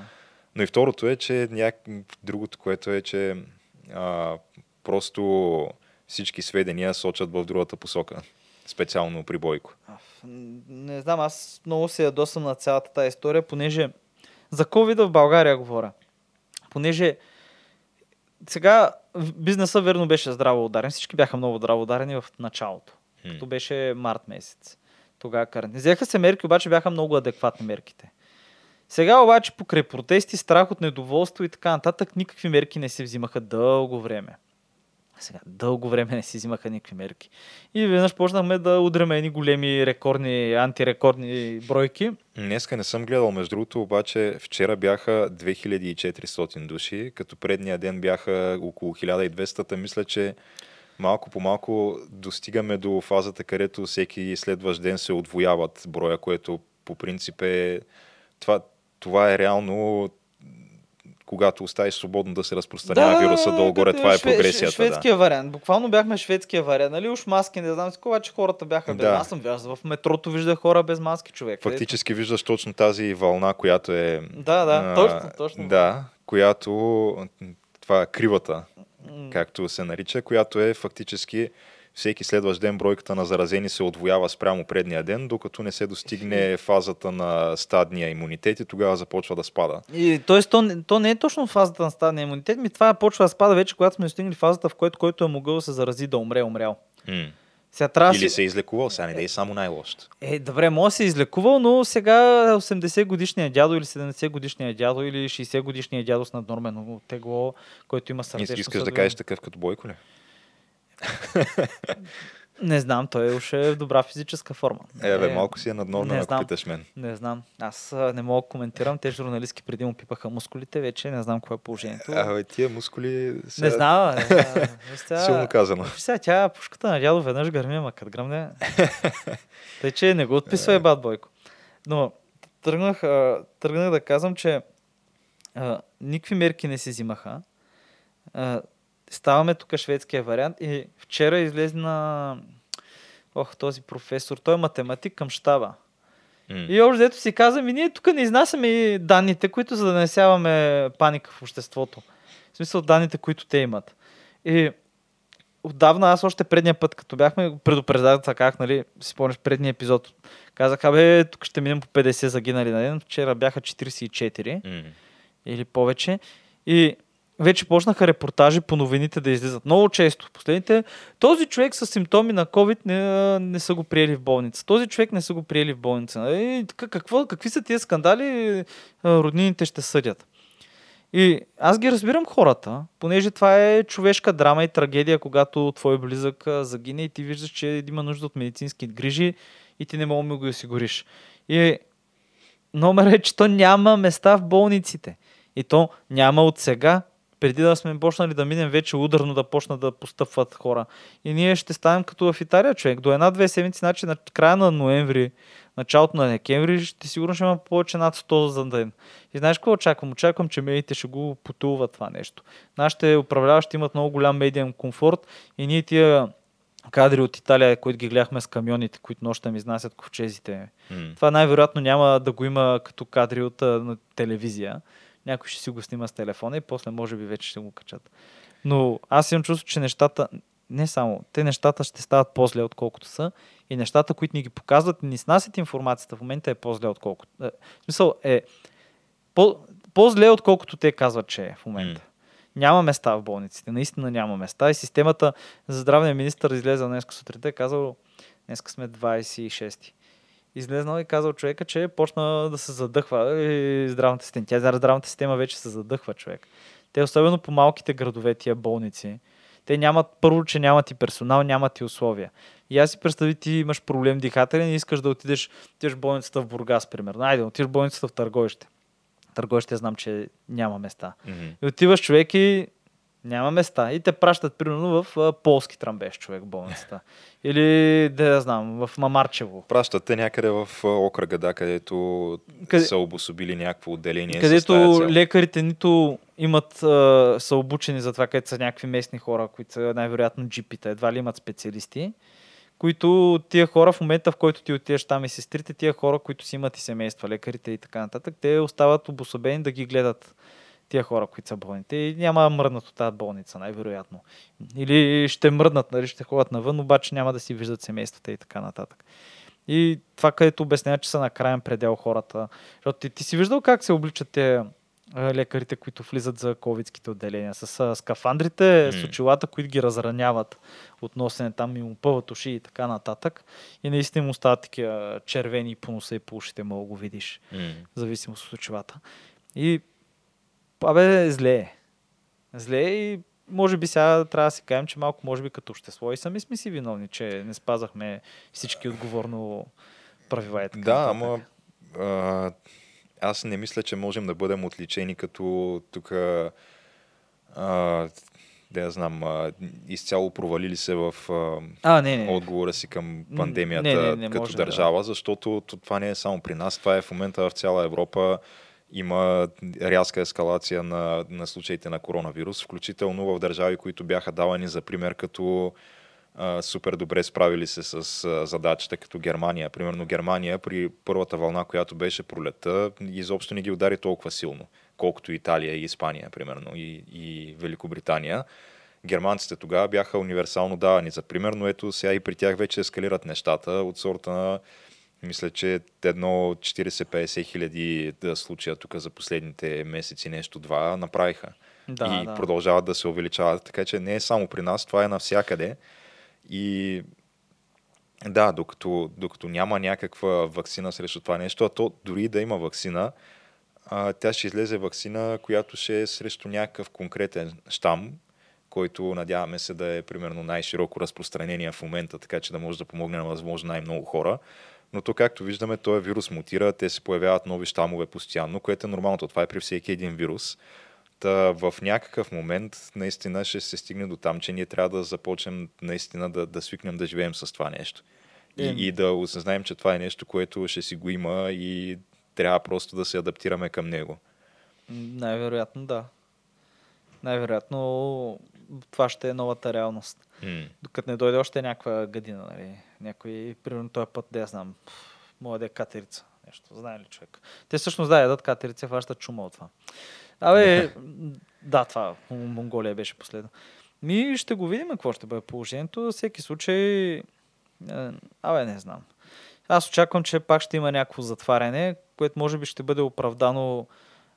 Но и второто е, че няк... другото, което е, че а, просто всички сведения сочат в другата посока. Специално при Бойко. Не знам, аз много се ядосам на цялата тази история, понеже за ковида в България говоря. Понеже сега бизнесът верно беше здраво ударен. Всички бяха много здраво ударени в началото. Hmm. Като беше март месец. Тогава карантин. Взеха се мерки, обаче бяха много адекватни мерките. Сега обаче покрай протести, страх от недоволство и така нататък, никакви мерки не се взимаха дълго време. Сега дълго време не си взимаха никакви мерки. И веднъж почнахме да удряме едни големи рекордни, антирекордни бройки. Днеска не съм гледал, между другото, обаче вчера бяха две хиляди и четиристотин души, като предния ден бяха около хиляда и двеста. Мисля, че малко по малко достигаме до фазата, където всеки следващ ден се отвояват броя, което по принцип е... Това, това е реално... когато оставиш свободно да се разпространява да, вируса долу-горе, да, това е шве, прогресията. Шведския да. вариант. Буквално бяхме шведския вариант. Нали, уж маски, не знам си кога, че хората бяха без да. Аз съм виждал. В метрото виждах хора без маски, човек. Фактически където? Виждаш точно тази вълна, която е... Да, да, а, точно, точно. Да, която... Това е кривата, както се нарича, която е фактически... Всеки следващ ден бройката на заразени се отвоява спрямо предния ден, докато не се достигне фазата на стадния имунитет и тогава започва да спада. И, тоест, то, то не е точно фазата на стадния имунитет, ми това почва да спада вече, когато сме достигнали фазата, в която който е могъл да се зарази, да умре, умрял. Mm. Сега, или си... се е излекувал, сега не да е само най-лошо. Е, добре, може да се е излекувал, но сега осемдесет годишният дядо или седемдесет годишният дядо или шейсет годишният дядо с наднормено тегло, който има сърдечно. Искаш съдвен... да кажеш такъв като Бойко ли? Не знам, той още е в добра физическа форма. Е, бе, малко си е наднормено, ако знам, питаш мен. Не знам, аз не мога да коментирам. Те журналистки преди му пипаха мускулите, вече не знам кое е положението. Абе, тия мускули... Сега... Не знам, бе. Сега... Силно казано. Сега тя пушката на дядо веднъж гърми, ма кът гръмне. Тъй, че не го отписва е бат Бойко. Но тръгнах, тръгнах да казвам, че а, никакви мерки не се взимаха. А, Ставаме тук шведския вариант и вчера излезе на ох, този професор, той е математик към щаба. Mm. И още дето си казвам, и ние тук не изнасяме данните, които за да не сяваме паника в обществото. В смисъл данните, които те имат. И отдавна аз още предния път, като бяхме предупреждали как, нали, си спомняш предния епизод, казах, абе, тук ще минем по петдесет загинали на ден, вчера бяха четиридесет и четири mm. или повече. И вече почнаха репортажи по новините да излизат. Много често. Последните, този човек с симптоми на COVID не, не са го приели в болница. Този човек не са го приели в болница. И какво, какви са тия скандали, роднините ще съдят. И аз ги разбирам хората, понеже това е човешка драма и трагедия, когато твой близък загине и ти виждаш, че има нужда от медицински грижи и ти не мога да го осигуриш. И номер е, че то няма места в болниците. И то няма от сега, преди да сме почнали да минем вече ударно да почнат да постъпват хора. И ние ще станем като в Италия, човек. До една-две седмици, значи на края на ноември, началото на декември, ще сигурно ще има повече над сто за ден. И знаеш какво очаквам? Очаквам, че медиите ще го потулват това нещо. Нашите управляващи имат много голям медиен комфорт и ние тия кадри от Италия, които ги гледахме с камионите, които нощта ми изнасят ковчезите. Mm. Това най-вероятно няма да го има като кадри от на телевизия. Някой ще си го снима с телефона и после може би вече ще го качат. Но аз имам чувство, че нещата, не само, те нещата ще стават по-зле отколкото са и нещата, които ни ги показват и ни снасят информацията в момента е по-зле отколкото. Е, в смисъл е по, по-зле отколкото те казват, че е в момента. Mm. Няма места в болниците, наистина няма места и системата за здравния министър излезе днес сутринта и казал, днеска сме двадесет и шести. Излезнал и казал човека, че почна да се задъхва и здравната система. Тя здравната система вече се задъхва, човек. Те, особено по малките градове, тия болници, те нямат, първо, че нямат и персонал, нямат и условия. И аз си представи, ти имаш проблем дихателен и искаш да отидеш, отидеш в болницата в Бургас, примерно. Айде, отидеш в болницата в Търговище. търговище знам, че няма места. Mm-hmm. И отиваш човек и няма места. И те пращат, примерно, в а, полски Тръмбеш човек в болницата. Или, да я знам, в Мамарчево. Пращат те някъде в окръга, да, където Къде... са обособили някакво отделение. Където лекарите нито имат, а, са обучени за това, където са някакви местни хора, които са най-вероятно джипита, едва ли имат специалисти, които тия хора в момента, в който ти отидеш там и сестрите, тия хора, които си имат и семейства, лекарите и така нататък, те остават обособени да ги гледат тия хора, които са болните. И няма мръднат от тази болница, най-вероятно. Или ще мръднат, нали, ще ходят навън, обаче няма да си виждат семействата и така нататък. И това, където обяснява, че са на краен предел хората. Защото ти, ти си виждал как се обличат те лекарите, които влизат за ковидските отделения. С скафандрите, mm. с очилата, които ги разраняват от носене там и опъват уши и така нататък. И наистина му стават такива червени по носа и по ушите, мога го видиш. Mm. Зависимост от очилата. И абе, зле е. Зле и може би сега трябва да си кажем, че малко може би като общество и сами сме си виновни, че не спазахме всички отговорно правила и така. Да, ама а, аз не мисля, че можем да бъдем отличени като тук а, да я знам, а, изцяло провалили се в а, а, не, не. отговора си към пандемията не, не, не, не като можем, държава, да. Защото това не е само при нас, това е в момента в цяла Европа. Има рязка ескалация на, на случаите на коронавирус, включително в държави, които бяха давани за пример, като а, супер добре справили се с а, задачата, като Германия. Примерно Германия при първата вълна, която беше пролетта, изобщо не ги удари толкова силно, колкото Италия и Испания, примерно, и, и Великобритания. Германците тогава бяха универсално давани за пример, но ето сега и при тях вече ескалират нещата от сорта на... Мисля, че едно четирийсет-петдесет хиляди да случая тук за последните месеци, нещо два, направиха. Да, и да. Продължават да се увеличават. Така че не е само при нас, това е навсякъде. И да, докато, докато няма някаква ваксина срещу това нещо, а то дори да има ваксина, а, тя ще излезе ваксина, която ще е срещу някакъв конкретен щам, който надяваме се да е примерно най-широко разпространение в момента, така че да може да помогне на възможно най-много хора. Но то, както виждаме, този вирус мутира, те се появяват нови щамове постоянно, което е нормалното. Това е при всеки един вирус. Та в някакъв момент наистина ще се стигне до там, че ние трябва да започнем наистина да, да свикнем да живеем с това нещо. И, mm. и да осъзнаем, че това е нещо, което ще си го има и трябва просто да се адаптираме към него. Най-вероятно, да. Най-вероятно това ще е новата реалност. Mm. Докато не дойде още някаква гадина, нали? Някой, примерно този път, да я знам, може да е катерица, нещо, знае ли човек. Те всъщност да ядат катерица, фащат чума от това. Абе, да, това Монголия беше последно. Ми ще го видим какво ще бъде положението. Всеки случай, абе, не знам. Аз очаквам, че пак ще има някакво затваряне, което може би ще бъде оправдано,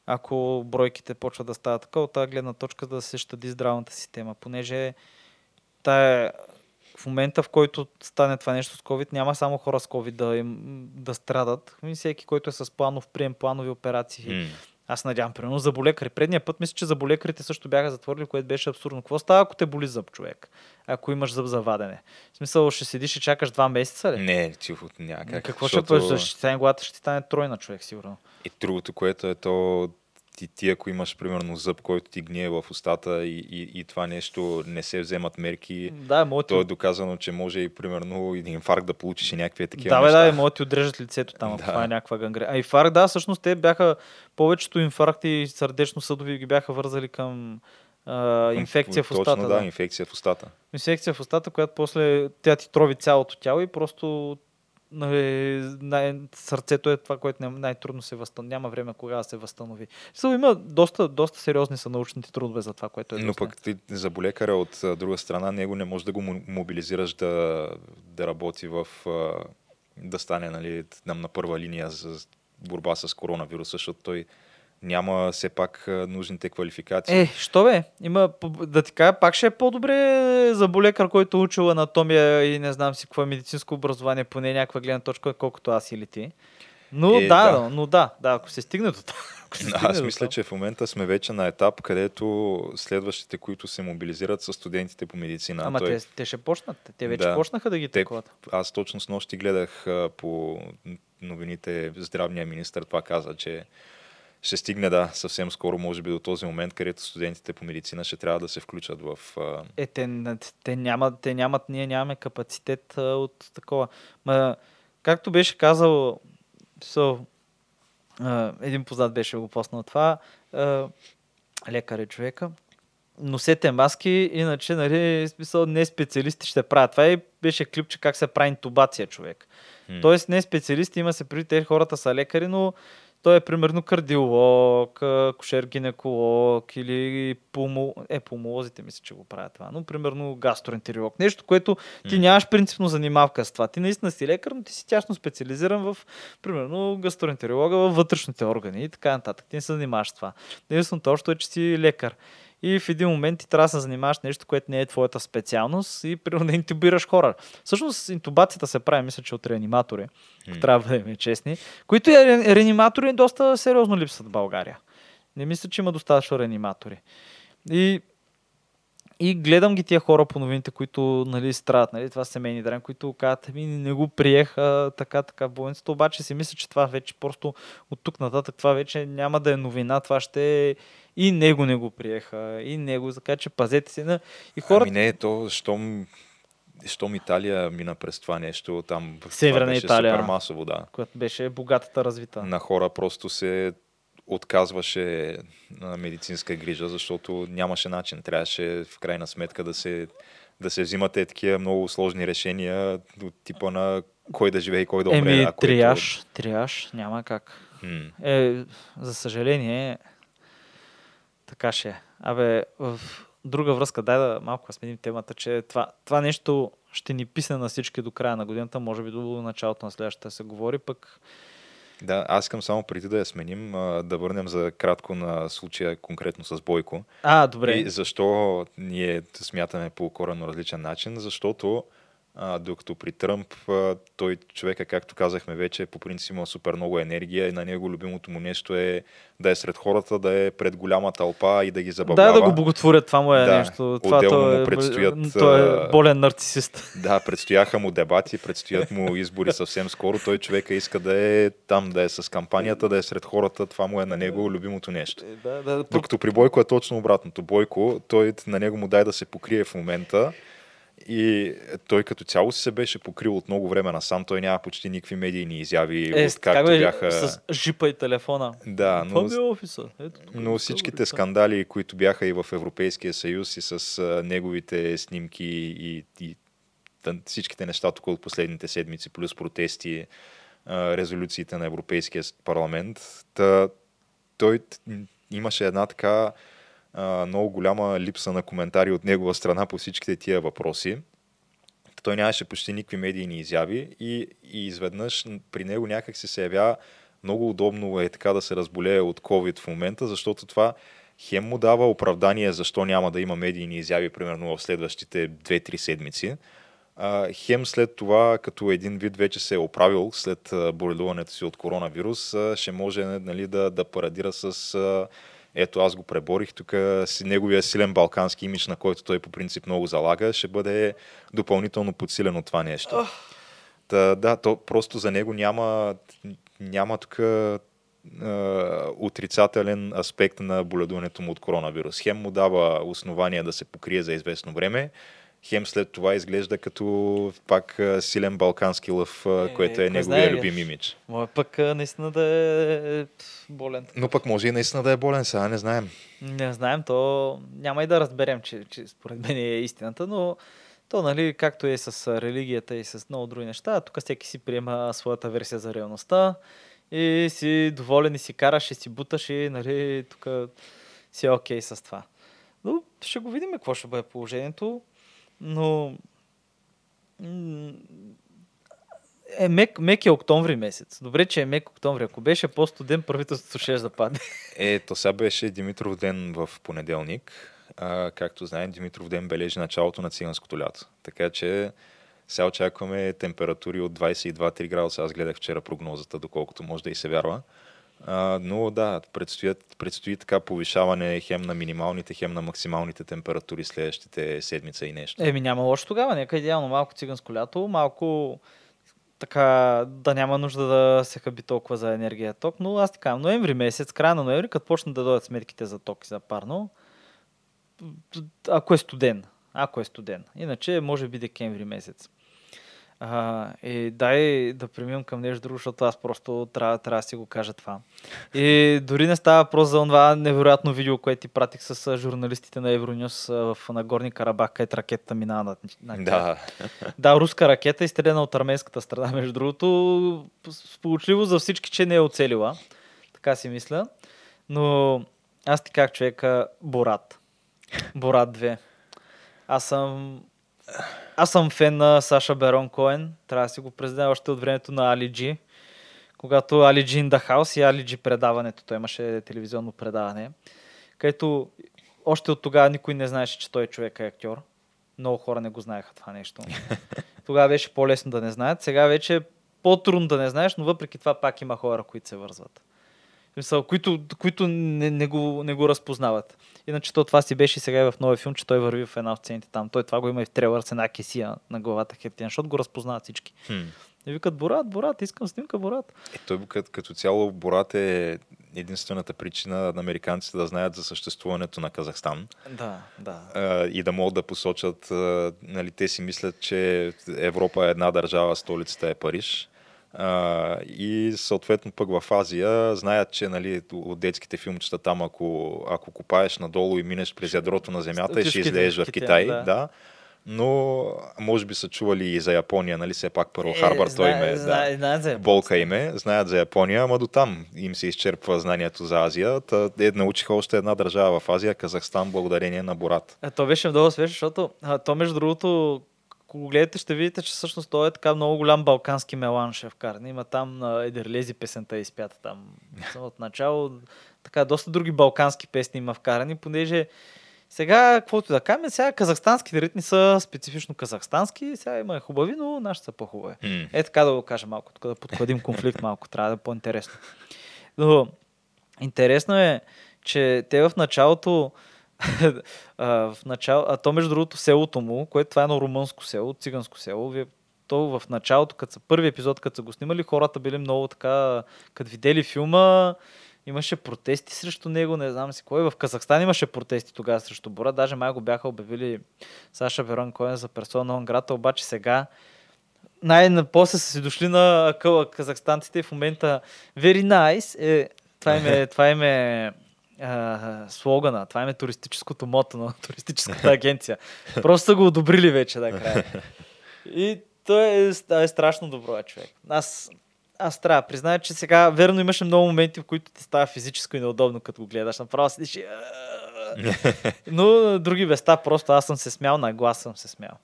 ако бройките почват да стават така, от тази гледна точка да се щади здравната система, понеже тая в момента, в който стане това нещо с COVID, няма само хора с COVID да, им, да страдат. Всеки, който е с планов прием, планови операции. Mm. Аз надявам, примерно, заболекари. Предния път мисля, че заболекарите също бяха затворили, което беше абсурдно. Какво става, ако те боли зъб, човек? Ако имаш зъб за вадене? В смисъл, ще седиш и чакаш два месеца ли? Не, тихо, някак. Какво защото... ще пъдеш? Защитен главата ще ти стане тройна, човек, сигурно. И другото, което е то... Ти, ти ако имаш, примерно, зъб, който ти гние в устата и, и, и това нещо не се вземат мерки, да, моят... то е доказано, че може и, примерно, един инфаркт да получиш и някакви такива да, неща. Да, да, могат ти отрежат лицето там, ако да. Това е някаква гангрена. А инфаркт, да, всъщност те бяха, повечето инфаркти и сърдечно-съдови ги бяха вързали към а, инфекция в устата. Точно, да, да, инфекция в устата. Инфекция в устата, която после тя ти трови цялото тяло и просто... сърцето е това, което най-трудно се възстанови. Няма време кога да се възстанови. Също има доста, доста сериозни са научните трудове за това, което е но доста. Пък ти за болекаря от друга страна, него не можеш да го мобилизираш да, да работи в... да стане нали, на първа линия за борба с коронавируса, защото той няма все пак нужните квалификации. Е, що бе? Има, да ти кажа, пак ще е по-добре за болекар, който учил анатомия и не знам си какво медицинско образование, поне някаква гледна точка, колкото аз или ти. Но е, да, да, но да, да, ако се стигне до това. Аз до мисля, че в момента сме вече на етап, където следващите, които се мобилизират са студентите по медицина. Ама той... те, те ще почнат, те вече да. Почнаха да ги таковат. Аз точно с нощи гледах по новините, здравния министър това каза, че ще стигне, да, съвсем скоро, може би до този момент, където студентите по медицина ще трябва да се включат в... Е, те, те, нямат, те нямат, ние нямаме капацитет а, от такова. Ма, както беше казал, so, а, един познат беше го поснал това, а, лекар е човека, носете маски, иначе, нали, смисъл, не специалисти ще правят. Това и беше клипче как се прави интубация, човек. Hmm. Тоест не специалисти, има се преди, те хората са лекари, но той е примерно кардиолог, кошер-гинеколог или пулмо... Е, пулмолозите мисля, че го правят това. Но примерно гастроентеролог. Нещо, което ти mm. нямаш принципно занимавка с това. Ти наистина си лекар, но ти си тясно специализиран в, примерно, гастроентеролога във вътрешните органи и така нататък. Ти не се занимаваш с това. Единственото още е, че си лекар. И в един момент ти трябва да се занимаваш нещо, което не е твоята специалност и примерно да интубираш хора. Всъщност интубацията се прави, мисля, че от реаниматори, mm. трябва да бъдем честни, които ре, реаниматори доста сериозно липсват в България. Не мисля, че има достатъчно реаниматори. И, и гледам ги тия хора по новините, които, нали, страдат, нали, това семейни драми, които казват, ами не го приеха така, така в болницата, обаче си мисля, че това вече просто от тук нататък това вече няма да е новина, това ще е. И него не го приеха, и него, така че пазете се на... И хората... Ами не е то, щом, щом Италия мина през това нещо, там Северна беше Италия, супер масово, да. Която беше богатата развита. На хора просто се отказваше медицинска грижа, защото нямаше начин. Трябваше в крайна сметка да се, да се взимат е такива много сложни решения от типа на кой да живее и кой да умре. Еми, триаж, който... триаж, няма как. Хм. Е, за съжаление... Така ще е. Абе, в друга връзка, дай да малко да сменим темата, че това, това нещо ще ни писне на всички до края на годината, може би до началото на следващата се говори, пък... Да, аз искам само преди да я сменим, да върнем за кратко на случая конкретно с Бойко. А, добре. И защо ние смятаме по коренно различен начин, защото а, докато при Тръмп, той човека, както казахме вече, по принцип има супер много енергия и на него любимото му нещо е да е сред хората, да е пред голяма тълпа и да ги забавлява. Да, да го боготворят, това му е да, нещо. Това отделно му предстоят... Той е болен нарцисист. Да, предстояха му дебати, предстоят му избори съвсем скоро. Той човека иска да е там, да е с кампанията, да е сред хората. Това му е на него любимото нещо. Да, да, да. Докато при Бойко е точно обратното. Бойко, той на него му дай да се покрие в момента. И той като цяло се беше покрил от много време насам, той няма почти никакви медийни изяви, е, откакто бяха... С жипа и телефона. Да, но, Ето, но всичките скандали, които бяха и в Европейския съюз и с неговите снимки и, и всичките неща тук от последните седмици, плюс протести, резолюциите на Европейския парламент, та, той имаше една така... много голяма липса на коментари от негова страна по всичките тия въпроси. Той нямаше почти никакви медийни изяви и, и изведнъж при него някак се се явя много удобно е така да се разболее от COVID в момента, защото това хем му дава оправдание защо няма да има медийни изяви примерно в следващите две-три седмици. Хем след това, като един вид вече се е оправил след боледуването си от коронавирус, ще може, нали, да, да парадира с... Ето, аз го преборих, тук неговия силен балкански имидж, на който той по принцип много залага, ще бъде допълнително подсилен от това нещо. Oh. Та, да, то просто за него няма, няма тук е, отрицателен аспект на боледуването му от коронавирус. Хем му дава основания да се покрие за известно време, хем след това изглежда като пак силен балкански лъв, е, което е неговия любим имидж. Може пък наистина да е болен. Така. Но пък може и наистина да е болен, сега не знаем. Не знаем, то няма и да разберем, че, че според мен е истината, но то, нали, както е с религията и с много други неща, тук всеки си приема своята версия за реалността и си доволен и си караш и си буташ и, нали, тук си е окей с това. Но ще го видим какво ще бъде положението. Но е, мек, мек е октомври месец. Добре, че е мек октомври. Ако беше по-студен, правителството ще да падне. Е, то сега беше Димитров ден в понеделник. А, както знаем, Димитров ден бележи началото на циганското лято. Така че сега очакваме температури от двайсет и два до три градуса. Аз гледах вчера прогнозата, доколкото може да и се вярва. Uh, но да, предстои така повишаване хем на минималните, хем на максималните температури следващите седмица и нещо. Еми няма лошо тогава, нека идеално малко циганско лято, малко така да няма нужда да се хаби толкова за енергия ток, но аз така, ноември месец, края на ноември, като почнат да дойдат сметките за ток и за парно, ако е студен, ако е студен, иначе може би декември месец. А, и дай да преминем към нещо друго, защото аз просто трябва, трябва да си го кажа това. И дори не става въпрос за това невероятно видео, което ти пратих с журналистите на Евронюс в Нагорни Карабах, където ракета минава над тях. Да. да, руска ракета, изстреляна от арменската страна, между другото. Сполучливо за всички, че не е оцелила. Така си мисля. Но аз ти как човека Борат. Борат две. Аз съм... Аз съм фен на Саша Берон Коен. Трябва да си го признавам още от времето на Али Джи. Когато Али Джи in the House и Али Джи предаването. Той имаше телевизионно предаване, където още от тогава никой не знаеше, че той човек е актьор. Много хора не го знаеха това нещо. Тогава беше по-лесно да не знаят. Сега вече е по-трудно да не знаеш, но въпреки това пак има хора, които се вързват. Мисъл, които, които не, не, го, не го разпознават. Иначе то това си беше и сега и в новия филм, че той върви в една от сцените там. Той това го има и в трейлър с една кесия на главата хептен, защото го разпознават всички. Hmm. И викат Борат, Борат, искам снимка Борат. Е, той като, като цяло Борат е единствената причина на американците да знаят за съществуването на Казахстан. Да, да. А, и да могат да посочат, а, нали, те си мислят, че Европа е една държава, столицата е Париж. Uh, и съответно пък в Азия знаят, че, нали, от детските филмчета там, ако, ако копаеш надолу и минеш през ядрото на земята, и ще излезеш в Китай. Да. Да. Но може би са чували и за Япония, нали, все пак Пърл Харбър, е, той зна, име, зна, да, зна, зна, болка име, знаят за Япония, ама до там им се изчерпва знанието за Азия. Та, е, научиха още една държава в Азия, Казахстан, благодарение на Борат. А, то беше много свежо, защото а, то между другото, ако гледате, ще видите, че всъщност той е така много голям балкански меланж е вкаран. Има там Едерлези песента изпята там от начало. Така, доста други балкански песни има вкарани, понеже сега, каквото да кажем, сега казахстанските ритми са специфично казахстански, сега има хубави, но нашите са по-хубави. Mm. Е така да го кажа малко, тук да подходим конфликт малко, трябва да е по-интересно. Но интересно е, че те в началото в начало, а то между другото селото му, което това е едно румънско село, циганско село, то в началото, като са първи епизод, като са го снимали, хората били много така, като видели филма, имаше протести срещу него, не знам си кой. В Казахстан имаше протести тогава срещу Борат, даже май го бяха обявили Саша Берон Коен за персона нон грата, обаче сега най-напосле са си дошли на къла казахстанците и в момента very nice, е, това им е, това им е Uh, слогана. Това е туристическото мото на туристическата агенция. Просто са го одобрили вече накрая. И той е, е страшно добро човек. Аз, аз трябва да призная, че сега верно имаше много моменти, в които ти става физически неудобно, като го гледаш. Направо седиш и... Но други места просто аз съм се смял, на глас съм се смял.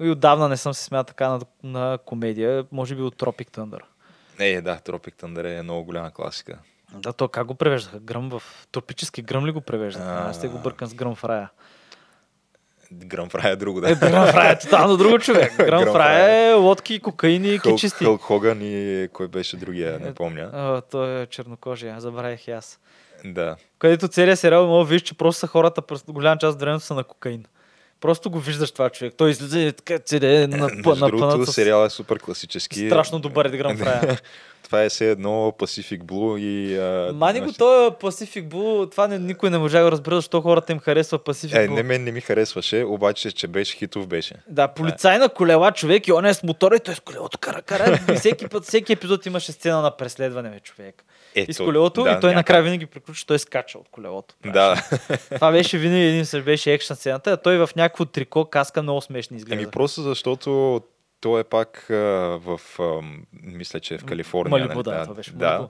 И отдавна не съм се смял така на, на комедия. Може би от Tropic Thunder. Е, да, Tropic Thunder е много голяма класика. Да, то как го превеждаха? Гръм в... Тропически гръм ли го превеждаха? Аз те го бъркам с гръм в рая. Гръм в рая е друго, да. Е, гръм в рая е тотално друго, човек. Гръм в рая е лодки, кокаини и кичисти. Хълк Хоган и кой беше другия, не помня. А, той е чернокожия, забравих и аз. Да. Където целият сериал мога да виж, че просто са хората, голяма част от времето са на кокаин. Просто го виждаш това човек. Той излезе така целия напънат. Другото сериал е супер класически. Страшно добър е гръм в рая. Това е все едно Pacific Blue и... А... Мани го той Pacific Blue, това не, никой не може да го разбира, защото хората им харесва Pacific е, Blue. Не, мен не ми харесваше, обаче, че беше хитов беше. Да, полицай на колела човек и он е с мотора и той с колелото кара-кара. И всеки път, всеки епизод имаше сцена на преследване бе, човек. Е, и с колелото да, и той няко... накрая винаги приключи, той скача от колелото. Да. Това беше винаги един също беше екшън сцената, а той в някакво трико каска много смешни изглежда. Еми просто защото... То е пак а, в, а, мисля, че е в Калифорния. Малибу, да, това беше Малибу.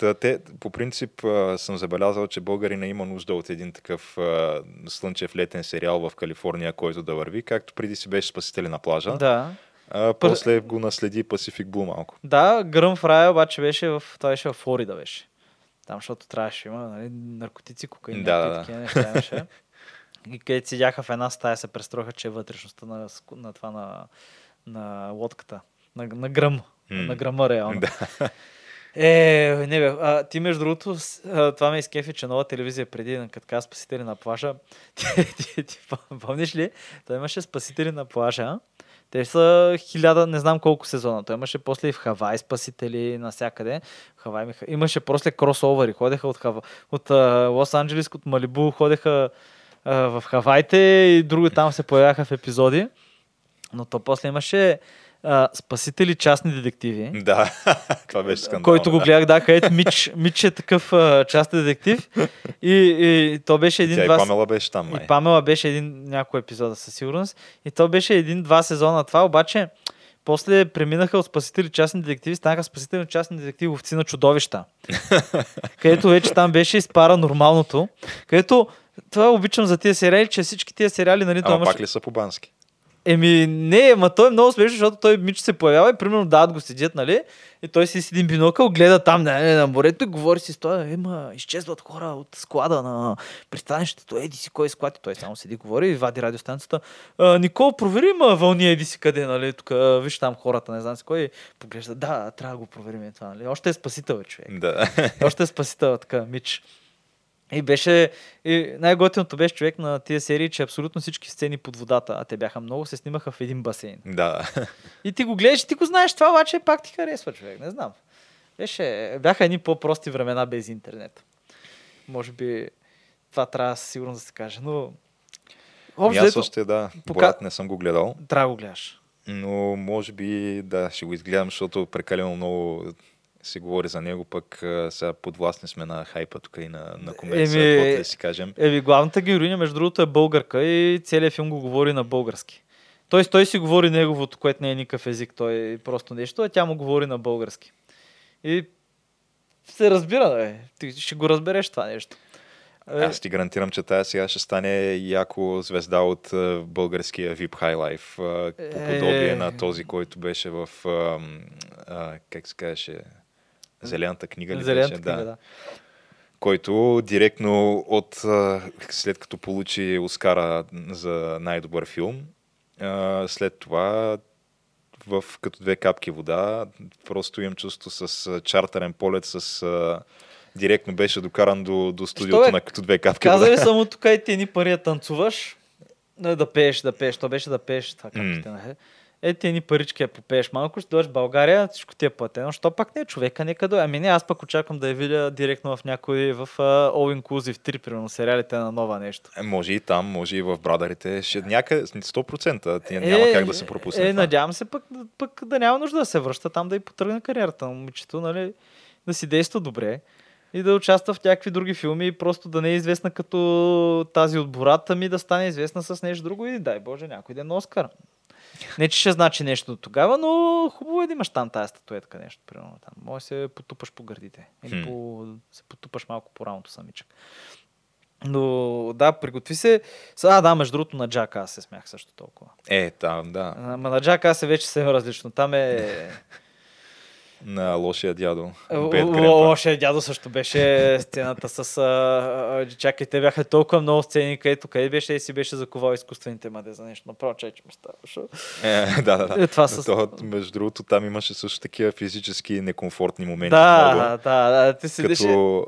Да. Те, по принцип а, съм забелязал, че българина има нужда от един такъв а, слънчев летен сериал в Калифорния, който да върви, както преди си беше Спасители на плажа. Да. А, после Пър... го наследи Pacific Blue малко. Да, Гръм в рая обаче беше в, това беше в Флорида беше. Там, защото трябваше има нали, наркотици, кокаин, да, да. Такива неща имаше. И където седяха в една стая, се престроиха, че е вътрешността на, на това на... на лодката, на, на гръм, mm. на гръма реално. Да. Е, не бе, а, ти между другото, а, това ме изкефи, че нова телевизия преди, като каза Спасители на плажа, ти, ти, ти, ти помниш ли, той имаше Спасители на плажа, Те са хиляда, не знам колко сезона. Той имаше после и в Хавай спасители, навсякъде. Хавай ми... Имаше после кросовери. Ходеха от, Хава... от uh, Лос-Анджелес, от Малибу, ходеха uh, в Хавайте и други там се появяха в епизоди. Но то после имаше uh, спасители частни детективи. Да, това беше скандално. Който го гледах, да, където Мич, Мич е такъв uh, частен детектив. И, и то беше един... Тя два... и Памела беше там, май. И Памела беше един някой епизода, със сигурност. И то беше един-два сезона това, обаче после преминаха от спасители частни детективи, станаха спасители частни детективи овци на чудовища. Където вече там беше изпара нормалното. Където това обичам за тия сериали, че всички тия сериали... Нали, Ама пак ли са по-бански? Еми, не, ма той е много смешно, защото той Мичо се появява и примерно дават го седят, нали? И той си с един бинокъл, гледа там на, на морето и говори си с това, ема, изчезват хора от склада на пристанището, еди си кой склад, и той само седи, говори и вади радиостанцията. А, Никол, проверим вълни, еди си къде, нали? Тук, виж там хората, не знам си кой, поглежда, да, трябва да го проверим това, нали? Още е спасител, човек. Да. Още е спасител, така, Мич. И беше, и най-готиното беше човек на тия серии, че абсолютно всички сцени под водата, а те бяха много, се снимаха в един басейн. Да. И ти го гледаш, ти го знаеш това, обаче пак ти харесва, човек, не знам. Беше, бяха едни по-прости времена без интернет. Може би това трябва сигурно да се каже, но... Общо, аз още, да, пока... Борат не съм го гледал. Трябва го гледаш. Но може би, да, ще го изгледам, защото прекалено много... се говори за него, пък сега подвластни сме на хайпа тук и на, на комедия, е, каквото да си кажем. Еми, главната героиня, между другото, е българка и целият филм го говори на български. Тоест, той си говори неговото, което не е никакъв език, той е просто нещо, а тя му говори на български. И се разбира, бе. Ти ще го разбереш това нещо. Аз ти гарантирам, че тая сега ще стане яко звезда от българския ви ай пи High Life, по подобие е... на този, който беше в... А, как се казваше... Зелената книга ли Зелената беше? Книга, да. да. Който директно от след като получи Оскара за най-добър филм, след това в като две капки вода, просто имам чувство с чартерен полет, с директно беше докаран до, до студиото е? На като две капки казали вода. Казали само тук и ти едни пари да танцуваш, да пееш, да пееш, то беше да пееш това капките на mm. Е, ти едни парички я попееш малко, ще дойдеш в България, всичко ти е платено. Що пак не, човека нека дойде. Ами не, аз пък очаквам да я видя директно в някой в uh, All Inclusive три, примерно, сериалите на нова нещо. Е, може и там, може и в Брадърите. Ще някъде, сто процента ти няма е, как да се пропусне. Е, е, надявам се пък, пък да няма нужда да се връща там, да и потръгне кариерата на момичето, нали, да си действа добре и да участва в някакви други филми и просто да не е известна като тази от Бората ми, да стане известна с нещо друго и дай Боже, някой ден Оскар. Не, че ще значи нещо тогава, но хубаво е да имаш там тази статуетка нещо. Примерно, там. Може да се потупаш по гърдите. Или по... се потупаш малко по рамото самичък. Но да, приготви се. А, да, между другото на Джак аз се смях също толкова. Е, там, да. Ама на Джак аз се вече съвсем различно. Там е... на лошия дядо. Лошия дядо също беше сцената с... А... Чакай, те бяха толкова много сцени, където къде беше и си беше заковал изкуствените маде за нещо. Направо чай, че ме ставаше. Е, да, да. Е, това с... това, между другото, там имаше също такива физически некомфортни моменти. Да, много, да, да. Ти седиш... Като...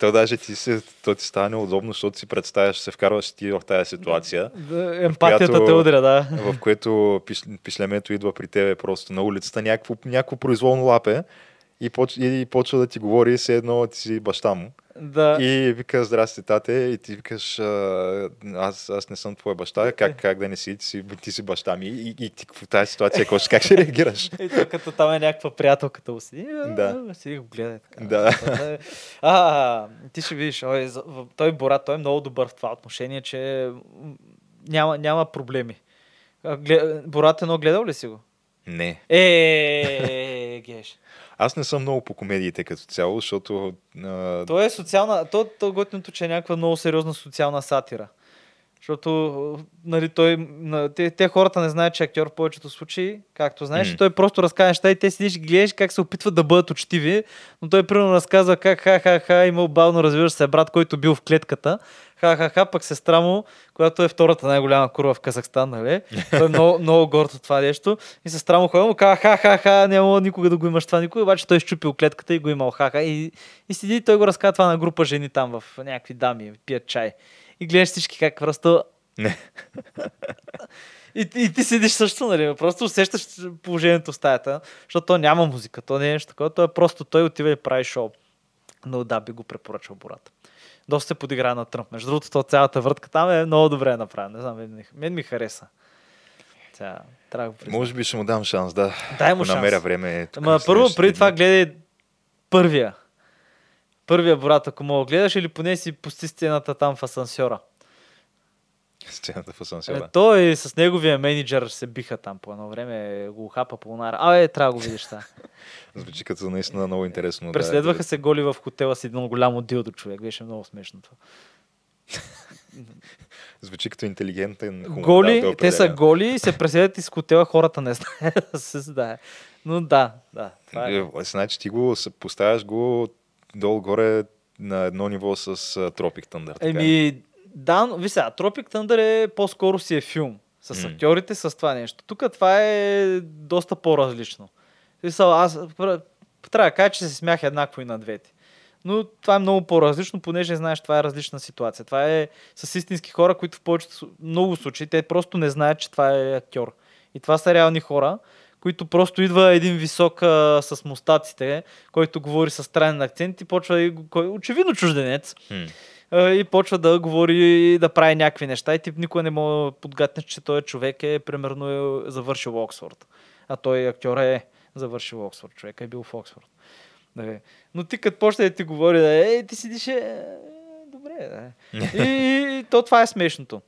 то даже ти, се... то ти става неудобно, защото си представяш, се вкарваш ти в тази ситуация. Да, емпатията която... те удря, да. В което пиш... пишлемето идва при тебе просто на улицата. Някакво, някакво произволно лапе и, поч... и почва да ти говори все едно ти си баща му. Да. И вика, здрасти, тате, и ти викаш, аз, аз не съм твоя баща, как, как да не си, ти си, ти си баща ми и, и ти в тази ситуация, кош, как ще реагираш? И то, като там е някаква приятелката уседи, да. Си го гледай така. Да. А, ти ще видиш, ой, той Бора, той е много добър в това отношение, че няма, няма проблеми. Борат едно гледал ли си го? Не. Е, геш. Аз не съм много по комедиите като цяло, защото... А... То е социална... То, то готиното, че е някаква много сериозна социална сатира. Защото, нали, той... Те, те хората не знаят, че актьор в повечето случаи, както знаеш, mm. той просто разказва неща и те седиш и гледаш как се опитват да бъдат учтиви, но той примерно разказва как ха-ха-ха, имал бавно развиваш се брат, който бил в клетката, ха-ха-ха, пък сестра му, която е втората най-голяма курва в Казахстан, нали? Той е много, много горд от това нещо. И сестра му ходила му казва, ха-ха-ха, няма никога да го имаш това никога, обаче той изчупил клетката и го имал ха-ха. И, и седи и той го разказва това на група жени там в някакви дами, пият чай. И гледаш всички как просто... И, и ти седиш също, нали? Просто усещаш положението в стаята, защото то няма музика, то не е нещо такова, то е просто той отива и прави шоу. Но да, би го препоръчал Бората. Доста се подигра на Тръмп. Между другото, то цялата въртка там е много добре направена. Не знам, мен, мен ми хареса. Ця, трябва да го признам. Може би ще му дам шанс, да. Дай му шанс. Намеря време. Ама първо, преди това гледай първия. Първия Борат, ако мога гледаш, или поне си пусти стената там в асансьора. Сцената в асансьора. Е, той с неговия менеджер се биха там по едно време, го хапа полнара. Абе, трябва да го видиш това. Звучи като наистина много интересно. Преследваха да, се голи в хотела с едно голямо дилдо човек. Беше много смешно това. Звучи като интелигентен хумор. Голи, да, те са голи и се преследват из хотела, хората не знаят да се задае. Но да, да. Е. Значи ти го поставяш го долу-горе на едно ниво с Tropic Thunder. Еми, да, но ви сега, Tropic Thunder е по-скоро си е филм. С mm. актьорите, с това нещо. Тук това е доста по-различно. Аз трябва да кажа, че се смях еднакво и на двете. Но това е много по-различно, понеже знаеш, това е различна ситуация. Това е с истински хора, които в повечето много случаи, те просто не знаят, че това е актьор. И това са реални хора, които просто идва един висок а, с мустаците, който говори с странен акцент и почва и, кой, очевидно чужденец. Hmm. И почва да говори и да прави някакви неща и ти никога не мога да подгатнеш, че той човек е примерно завършил Оксфорд. А той актьор е завършил Оксфорд, човек е бил в Оксфорд. Да, но ти като почне да ти говори, да, е, ти седиш, е, добре. Да. и, и то това е смешното.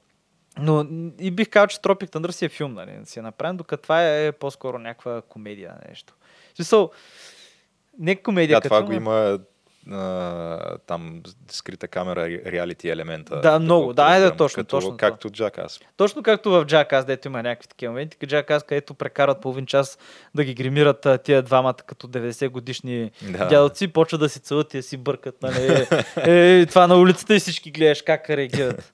Но и бих казал, че Tropic Thunder си е филм, нали, си е направен, докато това е по-скоро някаква комедия нещо. Смисъл, не комедия. Да, като това го има а, там скрита камера, реалити елемента. Да, много, да, да, е да, точно. Като, точно както Jackass. Точно както в Jackass, дето има някакви такива моменти, като Jackass, където прекарат половин час да ги гримират тия двамата като деветдесет годишни да. дядовци, почват да си целуват и да си бъркат, нали, е, е, това на улицата и всички гледаш как реагират.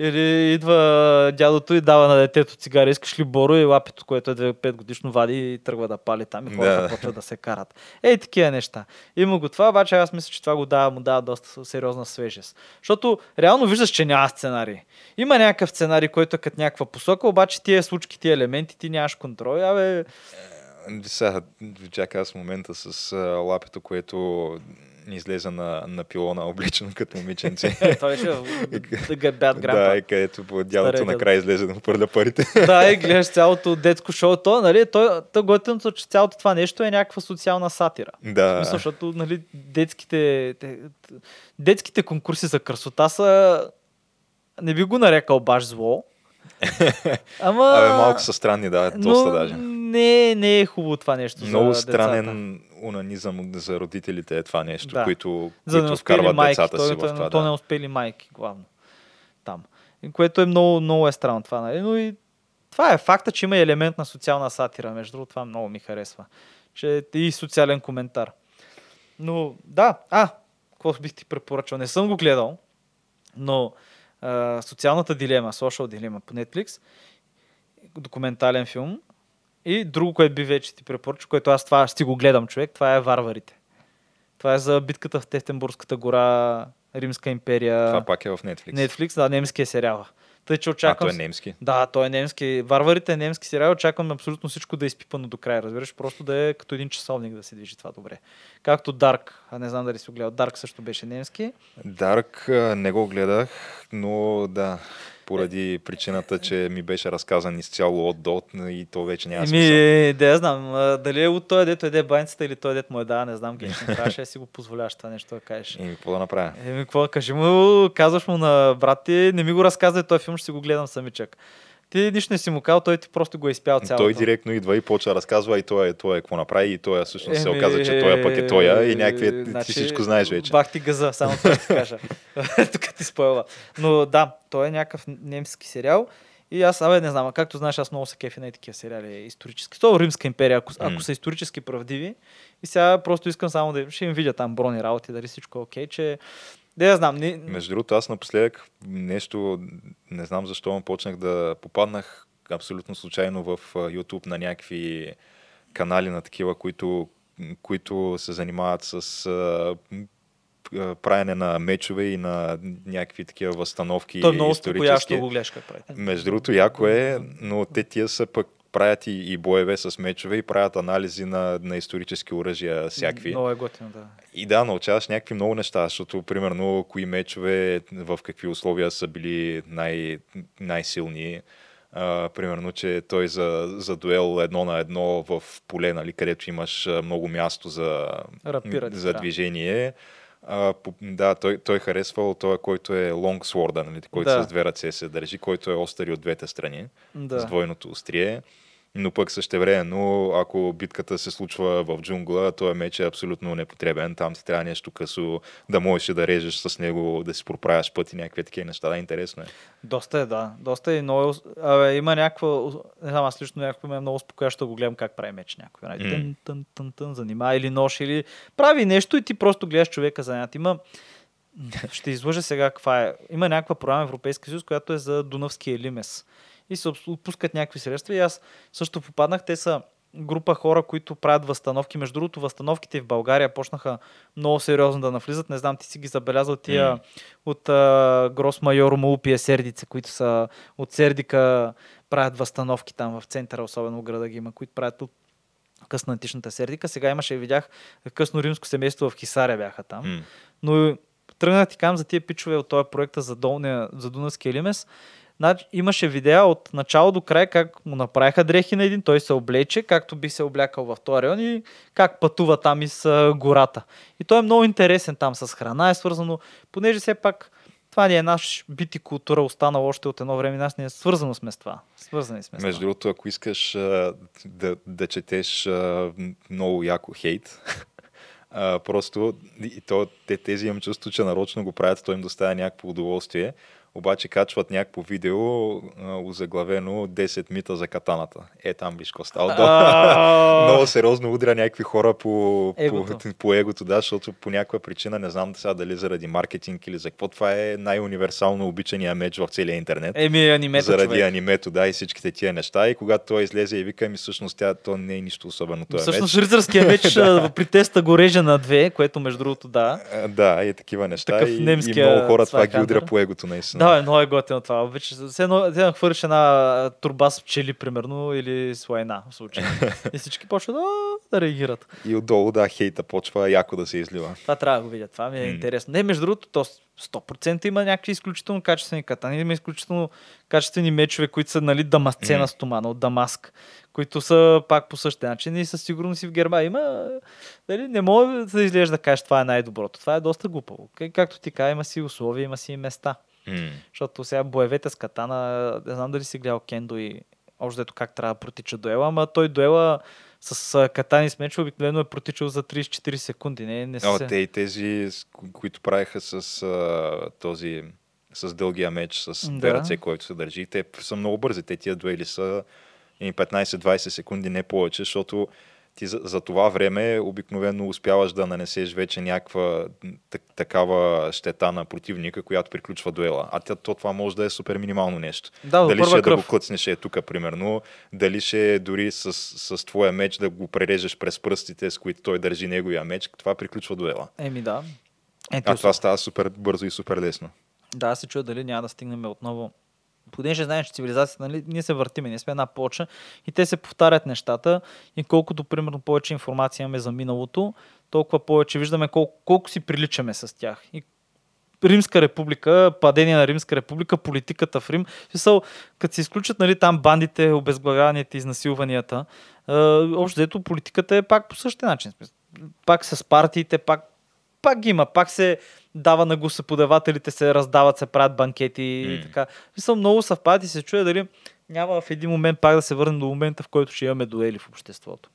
Или идва дядото и дава на детето цигара, искаш ли боро, и лапето, което е пет годишно, вади и тръгва да пали там и хората да. почват да се карат. Ей, такива неща. Има го това, обаче аз мисля, че това го дава, му дава доста сериозна свежест. Защото реално виждаш, че няма сценарий. Има някакъв сценарий, който е като някаква посока, обаче тия случки, тия елементи, ти нямаш контрол. Абе... Сега, чака аз момента с лапето, което... излезе на, на пилона, обличен като момиченце. Той ще гъбят грампа. Да, и където дядото накрая излезе да му пърля парите. Да, и гледаш цялото детско шоу. То, нали, то, то готиното, че цялото това нещо е някаква социална сатира. Да. В смисъл, защото, нали, детските, детските конкурси за красота са, не би го нарекал баш зло. Ама... Абе, малко са странни, да, доста даже. Не, не е хубаво това нещо. Много за странен децата. Унанизъм за родителите е това нещо, да. които, които вкарват майки, децата той, си в това. То, да. то не успели майки, главно. Там. Което е много, много е странно това. Нали? Но и това е факта, че има елемент на социална сатира. Между другото, това много ми харесва. Че е и социален коментар. Но да, а, какво бих ти препоръчал? Не съм го гледал, но а, социалната дилема, Social Dilemma по Netflix, документален филм. И друго, което би вече ти препоръча, което аз това си го гледам, човек, това е Варварите. Това е за битката в Тевтенбургската гора, Римска империя. Това пак е в Netflix. Netflix, да, немския сериал. Тъй, че очаквам... А, той е немски? Да, той е немски. Варварите е немски сериал, очаквам абсолютно всичко да е изпипано до края, разбираш, просто да е като един часовник да се движи това добре. Както Dark, а не знам дали си го гледал, Dark също беше немски. Dark не го гледах, но да... поради причината, че ми беше разказан изцяло от до и то вече няма смисъл. Ми, да, я знам. Дали е от той дето еде баницата или той дето му е да, не знам, генично трябваше да си го позволяваш това нещо да кажеш. Еми, какво да направя? Еми, какво кажи му, казваш му на брат ти, не ми го разказвай този филм, ще си го гледам самичък. Ти нищо не си му казал, той ти просто го е изпял цялото. Той директно идва и почва разказва и той е, той е какво направи и той е, всъщност се оказа, че той е пък е той и някакви, значи, ти всичко знаеш вече. Бах ти газа, само това ще кажа. Тук ти спойла. Но да, той е някакъв немски сериал и аз, абе не знам, а както знаеш, аз много се кефи на такива сериали исторически. То е Римска империя, ако, ако са исторически правдиви и сега просто искам само да ще им видя там брони работи, дали всичко е окей, че... Да, я знам. Не... Между другото, аз напоследък нещо, не знам защо, но почнах да попаднах абсолютно случайно в YouTube на някакви канали на такива, които, които се занимават с правене на мечове и на някакви такива възстановки. То е много спокоящо го гледаш как прави. Между другото, яко е, но те тия са пък правят и, и боеве с мечове и правят анализи на, на исторически оръжия всякакви. Много е готино, да. И да, научаваш някакви много неща, защото примерно кои мечове в какви условия са били най- най-силни. Uh, примерно, че той за, за дуел едно на едно в поле, нали, където имаш много място за, Рапирате, за движение. Uh, по, да, той, той харесвал това, който е лонгсворда, нали, който да. С две ръце се държи, който е остър от двете страни, да. С двойното острие. Но пък същевременно, ако битката се случва в джунгла, този меч е абсолютно непотребен. Там ти трябва нещо късо, да можеш да режеш с него, да си проправяш път и някакви такива неща. Да, интересно е. Доста е, да. Доста е много... Абе, има някаква... Не знам, аз лично някакво ме е много успокоящо да го гледам как прави меч някой. Mm. Тън, тън, тън, тън, занимава или нож, или... Прави нещо и ти просто гледаш човека занят. Има... Ще излъжа сега каква е. Има някаква програма Европейски съюз, която е за Дунавския лимес. И се отпускат някакви средства. И аз също попаднах. Те са група хора, които правят възстановки. Между другото, възстановките в България почнаха много сериозно да навлизат. Не знам, ти си ги забелязал тия mm. от uh, Грос Майор Мулпия Сердица, които са от Сердика, правят възстановки там в центъра, особено в града ги има, които правят от късна античната Сердика. Сега имаше, видях, късно римско семейство в Хисаря бяха там. Mm. Но тръгнах ти кам за тия пичове от този проекта за, долния, за Дунавския лимес. Имаше видео от начало до край, как му направиха дрехи на един, той се облече, както би се облякал в този район и как пътува там из гората. И той е много интересен там с храна, е свързано, понеже все пак това ни е наш бит и култура, останала още от едно време, нас ни е свързано с места. Свързани с места. Между другото, ако искаш да, да четеш много яко хейт, просто и то, тези имам чувство, че нарочно го правят, той им доставя някакво удоволствие. Обаче качват някакво видео, озаглавено десет мита за катаната. Е, там виж какво става. Много сериозно удря някакви хора по егото. По, по егото, да, защото по някаква причина, не знам сега дали заради маркетинг или за какво, това е най-универсално обичания меч в целия интернет. Еми, анимето, заради човек. Анимето, да, и всичките тия неща. И когато той излезе и вика, ми всъщност тя, то не е нищо особено това меч. Всъщност рицарския меч да. При теста го реже на две, което между другото да. Да, и такива неща. И, и много хора това ги удря по егото, наистина. Да, много е готино това. Обича, все едно хвърлиш една турба с пчели, примерно, или с лайна в случая. И всички почват да, да реагират. И отдолу, да, хейта почва яко да се излива. Това трябва да го видя, това ми е mm. интересно. Не, между другото, то сто процента има някакви изключително качествени катани, има изключително качествени мечове, които са, нали, дамасцена mm. стомана от Дамаск, които са пак по същия начин и със сигурност и в Германия има, дали, не мога да излежда да кажеш, това е най-доброто. Това е доста глупаво. Както ти кажа, има си условия, има си места. Mm. Защото сега боевете с катана, не знам дали си гледал кендо и общо дето как трябва да протича дуела, ама той дуела с катани с мечове обикновено е протичал за трийсет до четирийсет секунди. Не, не О, се... те и тези, които правиха с а, този, с дългия меч, с две ръце, който се държи, те са много бързи, те тия дуели са петнайсет до двайсет секунди, не повече, защото ти за, за това време обикновено успяваш да нанесеш вече някаква так, такава щета на противника, която приключва дуела. А то това може да е супер минимално нещо. Да, дали ще кръв. Да го клъцнеш е тук, примерно, дали ще дори с, с твоя меч да го прережеш през пръстите, с които той държи неговия меч, това приключва дуела. Еми да. Е, а това става супер бързо и супер лесно. Да, се чуя дали няма да стигнем отново. Понеже знаеш, че цивилизацията, нали, ние се въртиме, ние сме една плоча и те се повтарят нещата и колкото, примерно, повече информация имаме за миналото, толкова повече виждаме колко, колко си приличаме с тях. И Римска република, падение на Римска република, политиката в Рим, като се изключат, нали, там бандите, обезглавяванията, изнасилванията, е, общо дето политиката е пак по същия начин. Пак с партиите, пак пак ги има, пак се дава на гласоподавателите, се раздават, се правят банкети mm. и така. Мисля, много съвпадат и се чуя дали няма в един момент пак да се върнем до момента, в който ще имаме дуели в обществото.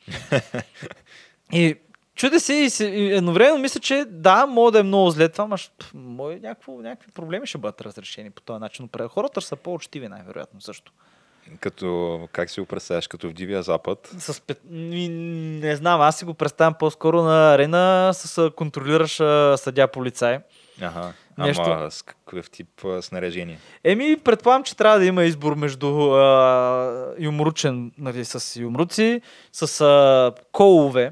И чуде се и едновременно мисля, че да, мога да е много зле това, ама някакви проблеми ще бъдат разрешени по този начин. Хората са по-учтиви най-вероятно също. Като, как си го представяш, като в Дивия Запад? С, не, не знам, аз си го представям по-скоро на арена с контролираш съдя полицай. Ага, нещо. Ама с какъв тип снаряжение? Еми, предполагам, че трябва да има избор между а, юмручен, нали, с юмруци, с а, колове,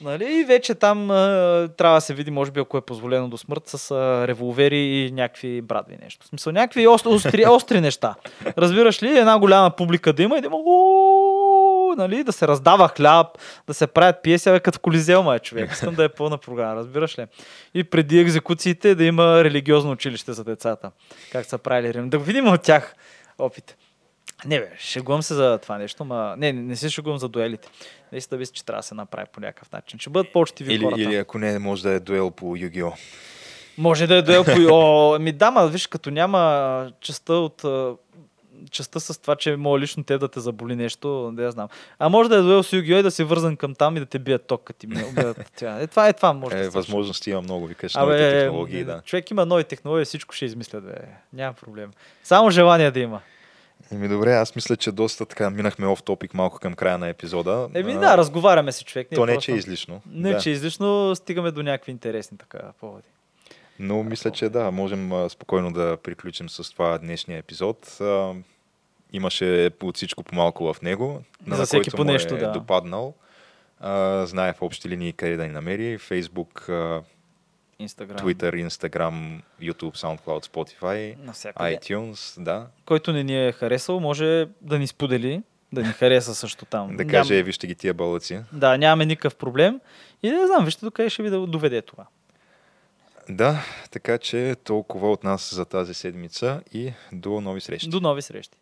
Нали? И вече там а, трябва да се види, може би, ако е позволено до смърт, с а, револвери и някакви брадви нещо. В смисъл, някакви остри, остри, остри неща. Разбираш ли, една голяма публика да има и да има уу, нали? Да се раздава хляб, да се правят пиеси, бе, като Колизеум, май човек. Искам да е пълна програма, разбираш ли? И преди екзекуциите да има религиозно училище за децата. Как са правили рим. Да видим от тях опит. Не бе, шегувам се за това нещо, ма... не, не се шегувам за дуелите. Не си да виси, че трябва да се направи по някакъв начин. Ще бъдат по-учтиви или, хората. Или ако не, може да е дуел по Ю-Ги-О. Може да е дуел по Ю-Ги-О. Ми да, ма, виж, като няма частта от... частта с това, че мога лично те да те заболи нещо, да я знам. А може да е дуел с Ю-Ги-О и да си вързан към там и да те бият ток, като ти бият тя. Е, това е това, може е, да. Е, възможности има много, викаш, новите технологии, да. Човек има нови технологии, всичко ще измисля, да е. Няма проблем. Само желание да има. Еми добре, аз мисля, че доста така минахме оф-топик малко към края на епизода. Еми да, разговаряме си, човек. Не То е не, просто... че е излишно. Не, да. че е излишно, стигаме до някакви интересни така поводи. Но мисля, че да, можем а, спокойно да приключим с това днешния епизод. А, имаше от всичко по-малко в него, на, за на който по нещо, му е да. допаднал. А, знае в общи линии къде да ни намери. Facebook, а, Instagram. Twitter, Instagram, YouTube, SoundCloud, Spotify, навсякъде. iTunes, да. Който не ни е харесал, може да ни сподели, да ни хареса също там. Да каже, Ням... вижте ги тия балъци. Да, нямаме никакъв проблем. И да знам, вижте докъде ще ви доведе това. Да, така че толкова от нас за тази седмица и до нови срещи. До нови срещи.